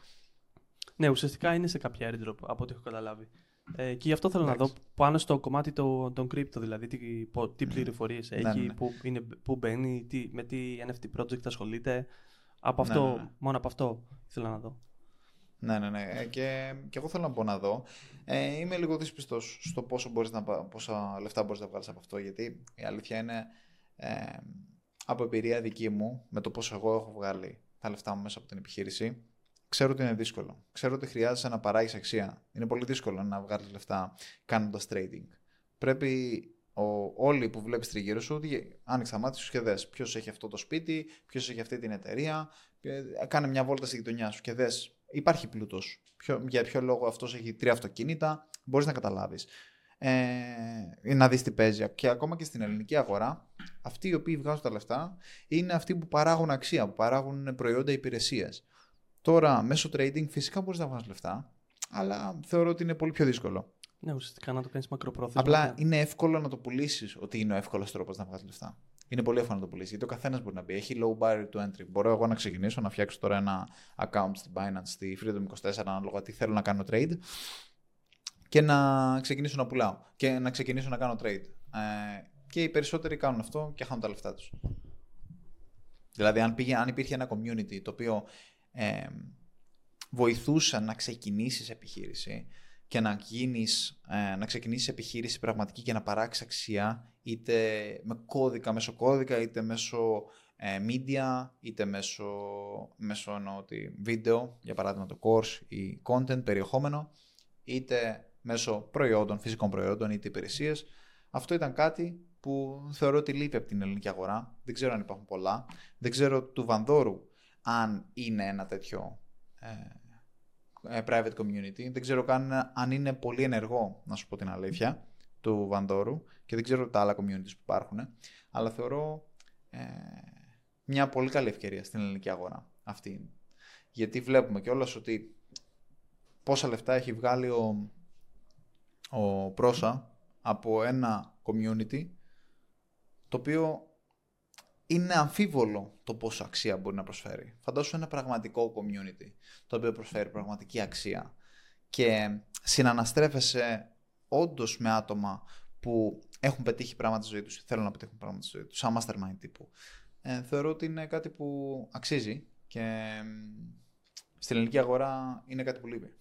Ναι, ουσιαστικά είναι σε κάποια airdrop από ό,τι έχω καταλάβει. Ε, και γι' αυτό θέλω εντάξει, να δω πάνω στο κομμάτι των το, κρύπτο, δηλαδή τι, τι πληροφορίες έχει, ναι, ναι, ναι. Που, είναι, που μπαίνει, τι, με τι εν εφ τι project ασχολείται. Από αυτό, ναι, ναι, ναι. Μόνο από αυτό ήθελα να δω. Ναι, ναι, ναι. Και, και εγώ θέλω να πω να δω. Ε, είμαι λίγο δύσπιστος στο πόσο μπορείς να, πόσα λεφτά μπορείς να βγάλεις από αυτό, γιατί η αλήθεια είναι ε, από εμπειρία δική μου, με το πόσο εγώ έχω βγάλει τα λεφτά μου μέσα από την επιχείρηση, Ξέρω ότι είναι δύσκολο. Ξέρω ότι χρειάζεσαι να παράγεις αξία. Είναι πολύ δύσκολο να βγάλεις λεφτά κάνοντας trading. Πρέπει ο, όλοι που βλέπεις τριγύρω σου, άνοιξε τα μάτια σου και δες ποιος έχει αυτό το σπίτι, ποιος έχει αυτή την εταιρεία. Κάνε μια βόλτα στη γειτονιά σου και δες. Υπάρχει πλούτος. Ποιο, για ποιο λόγο αυτός έχει τρία αυτοκίνητα, μπορείς να καταλάβεις. Ε, να δεις τι παίζει. Και ακόμα και στην ελληνική αγορά, αυτοί οι οποίοι βγάζουν τα λεφτά είναι αυτοί που παράγουν αξία, που παράγουν προϊόντα, υπηρεσίες. Τώρα, μέσω trading φυσικά μπορείς να βγάλεις λεφτά, αλλά θεωρώ ότι είναι πολύ πιο δύσκολο. Ναι, ουσιαστικά να το κάνεις μακροπρόθεσμα. Απλά είναι εύκολο να το πουλήσεις ότι είναι ο εύκολος τρόπος να βγάλεις λεφτά. Είναι πολύ εύκολο να το πουλήσεις, γιατί ο καθένας μπορεί να μπει. Έχει low barrier to entry. Μπορώ εγώ να ξεκινήσω, να φτιάξω τώρα ένα account στην Binance, στη Freedom είκοσι τέσσερα, ανάλογα τι θέλω να κάνω trade και να ξεκινήσω να πουλάω και να ξεκινήσω να κάνω trade. Ε, και οι περισσότεροι κάνουν αυτό και χάνουν τα λεφτά τους. Δηλαδή, αν, πήγε, αν υπήρχε ένα community το οποίο Ε, βοηθούσαν να ξεκινήσεις επιχείρηση και να, γίνεις, ε, να ξεκινήσεις επιχείρηση πραγματική και να παράξεις αξία είτε με κώδικα, μέσω κώδικα, είτε μέσω ε, media, είτε μέσω, μέσω εννοώ, βίντεο, για παράδειγμα το course ή content, περιεχόμενο, είτε μέσω προϊόντων, φυσικών προϊόντων, είτε υπηρεσίες. Αυτό ήταν κάτι που θεωρώ ότι λείπει από την ελληνική αγορά. Δεν ξέρω αν υπάρχουν πολλά. Δεν ξέρω του Βανδόρου αν είναι ένα τέτοιο ε, private community. Δεν ξέρω καν αν είναι πολύ ενεργό, να σου πω την αλήθεια, του Βανδόρου, και δεν ξέρω τα άλλα communities που υπάρχουν. Αλλά θεωρώ ε, μια πολύ καλή ευκαιρία στην ελληνική αγορά αυτή. Γιατί βλέπουμε κιόλας ότι πόσα λεφτά έχει βγάλει ο, ο Πρόσα από ένα community το οποίο είναι αμφίβολο το πόσο αξία μπορεί να προσφέρει. Φαντάσου ένα πραγματικό community το οποίο προσφέρει πραγματική αξία και συναναστρέφεσαι όντως με άτομα που έχουν πετύχει πράγματα στη ζωή τους ή θέλουν να πετύχουν πράγματα στη ζωή τους, σαν mastermind τύπου. Ε, θεωρώ ότι είναι κάτι που αξίζει και στην ελληνική αγορά είναι κάτι που λείπει.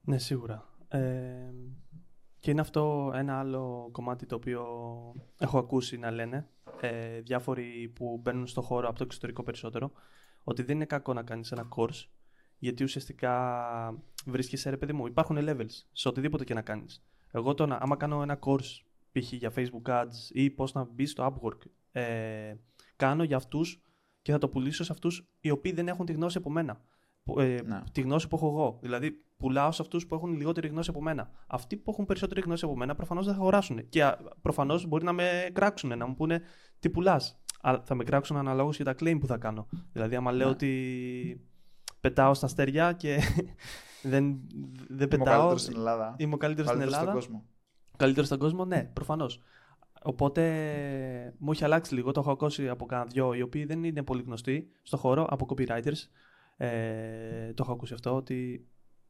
Ναι, σίγουρα. Ε, και είναι αυτό ένα άλλο κομμάτι το οποίο έχω ακούσει να λένε Ε, διάφοροι που μπαίνουν στον χώρο από το εξωτερικό περισσότερο, ότι δεν είναι κακό να κάνεις ένα course, γιατί ουσιαστικά βρίσκεσαι, ρε παιδί μου, υπάρχουν levels σε οτιδήποτε και να κάνεις. Εγώ τώρα, άμα κάνω ένα course, π.χ. για Facebook ads ή πώς να μπει στο Upwork, ε, κάνω για αυτούς και θα το πουλήσω σε αυτούς οι οποίοι δεν έχουν τη γνώση από μένα. Ε, τη γνώση που έχω εγώ. Δηλαδή, πουλάω σε αυτούς που έχουν λιγότερη γνώση από μένα. Αυτοί που έχουν περισσότερη γνώση από μένα, προφανώς δεν θα αγοράσουν. Και προφανώς μπορεί να με κράξουν, να μου πούνε τι πουλάς. Αλλά θα με κράξουν αναλόγως για τα claim που θα κάνω. Δηλαδή, άμα λέω ότι πετάω στα αστέρια και δεν, δεν πετάω. Είμαι ο καλύτερος στην Ελλάδα. Καλύτερος στον κόσμο, ναι, προφανώς. Οπότε μου έχει αλλάξει λίγο. Το έχω ακούσει από κάνα δυο οι οποίοι δεν είναι πολύ γνωστοί στον χώρο, από copywriters. Ε, το έχω ακούσει αυτό, ότι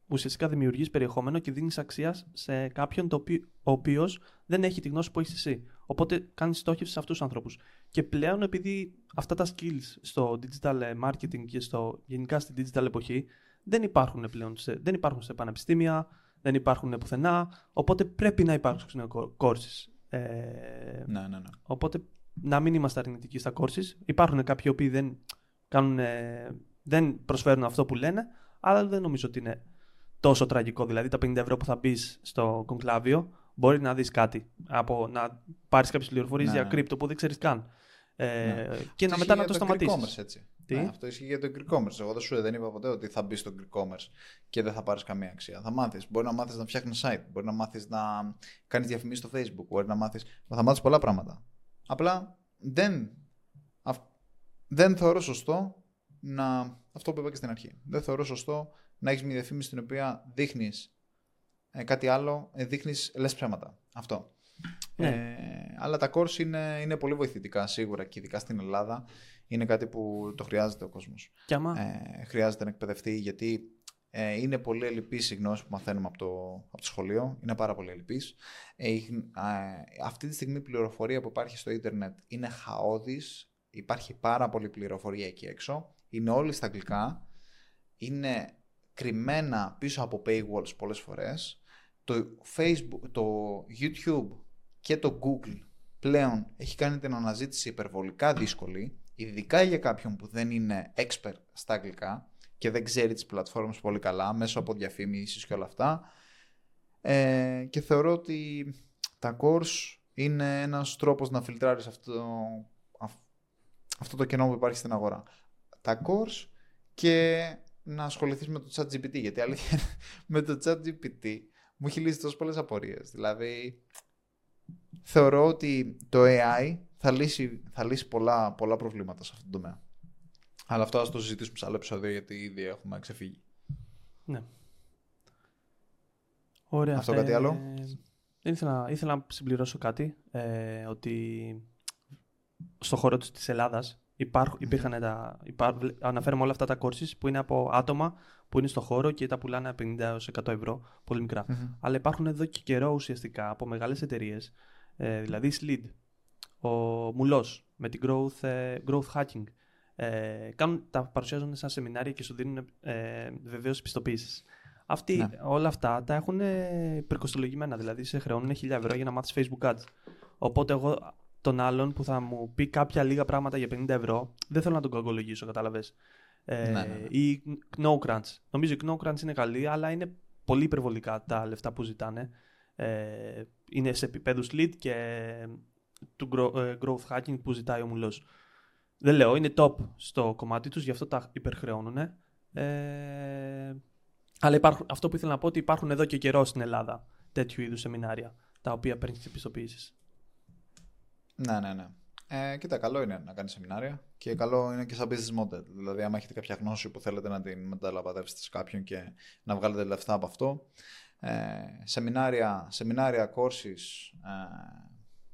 ουσιαστικά δημιουργείς περιεχόμενο και δίνεις αξία σε κάποιον το οποίο, ο οποίος δεν έχει τη γνώση που έχεις εσύ. Οπότε κάνεις στόχευση σε αυτούς τους ανθρώπους. Και πλέον, επειδή αυτά τα skills στο digital marketing και στο, γενικά στην digital εποχή δεν υπάρχουν πλέον, σε, δεν υπάρχουν σε πανεπιστήμια, δεν υπάρχουν πουθενά, οπότε πρέπει να υπάρξουν courses. Ε, ναι, ναι, ναι. Οπότε να μην είμαστε αρνητικοί στα courses. Υπάρχουν κάποιοι οποίοι δεν κάνουν... Ε, δεν προσφέρουν αυτό που λένε, αλλά δεν νομίζω ότι είναι τόσο τραγικό. Δηλαδή, τα πενήντα ευρώ που θα μπεις στο Conclavio, μπορεί να δεις κάτι. Από να πάρεις κάποιες πληροφορίες ναι, για κρύπτο που δεν ξέρεις καν. Ναι. Ε, και να μετά να το σταματήσεις. Ναι, αυτό ισχύει για το Greek Commerce. Εγώ δεν σου δεν είπα ποτέ ότι θα μπεις στο Greek Commerce και δεν θα πάρεις καμία αξία. Θα μάθεις. Μπορεί να μάθεις να φτιάχνεις site, μπορεί να μάθεις να κάνεις διαφημίσεις στο Facebook, μπορεί να μάθεις. Θα μάθεις πολλά πράγματα. Απλά δεν, δεν θεωρώ σωστό. Να... Αυτό που είπα και στην αρχή. Δεν θεωρώ σωστό να έχεις μια διαφήμιση στην οποία δείχνεις ε, κάτι άλλο, ε, δείχνεις λες ψέματα. Αυτό. Ναι. Ε, αλλά τα course είναι, είναι πολύ βοηθητικά σίγουρα και ειδικά στην Ελλάδα. Είναι κάτι που το χρειάζεται ο κόσμος. Και άμα... ε, χρειάζεται να εκπαιδευτεί, γιατί ε, είναι πολύ ελλειπής η γνώση που μαθαίνουμε από το, από το σχολείο. Είναι πάρα πολύ ελλειπής. Ε, ε, ε, αυτή τη στιγμή η πληροφορία που υπάρχει στο ίντερνετ είναι χαώδης. Υπάρχει πάρα πολύ πληροφορία εκεί έξω. Είναι όλοι στα αγγλικά, είναι κρυμμένα πίσω από paywalls πολλές φορές. Το Facebook, το YouTube και το Google πλέον έχει κάνει την αναζήτηση υπερβολικά δύσκολη, ειδικά για κάποιον που δεν είναι expert στα αγγλικά και δεν ξέρει τις πλατφόρμες πολύ καλά μέσω από διαφήμιση και όλα αυτά. Ε, και θεωρώ ότι τα course είναι ένας τρόπος να φιλτράρεις αυτό, αυ, αυτό το κενό που υπάρχει στην αγορά. Τα course και να ασχοληθείς με το ChatGPT, γιατί αλήθεια με το ChatGPT μου έχει λύσει τόσες πολλές απορίες. Δηλαδή θεωρώ ότι το έι άι θα λύσει, θα λύσει πολλά, πολλά προβλήματα σε αυτόν τον τομέα. Αλλά αυτό ας το συζητήσουμε σε άλλο επεισόδιο, γιατί ήδη έχουμε ξεφύγει. Ναι. Ωραία. Αυτό κάτι ε, άλλο. Ε, ήθελα, ήθελα να συμπληρώσω κάτι. Ε, ότι στον χώρο της Ελλάδας υπάρχ, υπήρχαν τα. Υπά, αναφέρουμε όλα αυτά τα courses που είναι από άτομα που είναι στον χώρο και τα πουλάνε πενήντα έως εκατό ευρώ, πολύ μικρά. Mm-hmm. Αλλά υπάρχουν εδώ και καιρό ουσιαστικά από μεγάλες εταιρείες, ε, δηλαδή Sleed, ο Μούλος με την Growth, ε, growth Hacking. Ε, κάνουν, τα παρουσιάζουν σαν σεμινάρια και σου δίνουν ε, βεβαίως πιστοποίησεις. Αυτοί, ναι. Όλα αυτά τα έχουν υπερκοστολογημένα, δηλαδή σε χρεώνουν χίλια ευρώ για να μάθεις Facebook ads. Οπότε εγώ τον άλλον που θα μου πει κάποια λίγα πράγματα για πενήντα ευρώ, δεν θέλω να τον κακολογήσω, κατάλαβες. Ε, ναι, ναι. Ή No Crunch. Νομίζω ότι No Crunch είναι καλή, αλλά είναι πολύ υπερβολικά τα λεφτά που ζητάνε. Ε, είναι σε επίπεδους lead και του growth hacking που ζητάει ο Μουλός. Δεν λέω, είναι top στο κομμάτι τους, γι' αυτό τα υπερχρεώνουν. Ε, αλλά υπάρχουν, αυτό που ήθελα να πω ότι υπάρχουν εδώ και καιρό στην Ελλάδα τέτοιου είδους σεμινάρια, τα οποία παίρνει τις επιστοποιήσεις. Ναι, ναι, ναι. Ε, κοίτα, καλό είναι να κάνει σεμινάρια και καλό είναι και σαν business model. Δηλαδή, άμα έχετε κάποια γνώση που θέλετε να την μεταλαμπαδεύσετε σε κάποιον και να βγάλετε λεφτά από αυτό. Ε, σεμινάρια, σεμινάρια, courses,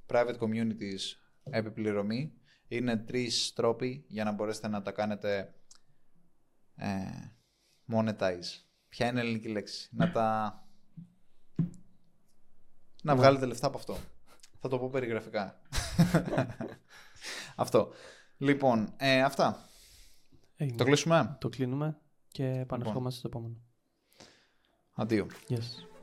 ε, private communities, επιπληρωμή. Είναι τρεις τρόποι για να μπορέσετε να τα κάνετε ε, monetize. Ποια είναι η ελληνική λέξη? Να τα... να βγάλετε λεφτά από αυτό. Θα το πω περιγραφικά. Αυτό. Λοιπόν, ε, αυτά. Έγινε. Το κλείσουμε. Το κλείνουμε και επανερχόμαστε λοιπόν στο επόμενο. Αντίο. Yes.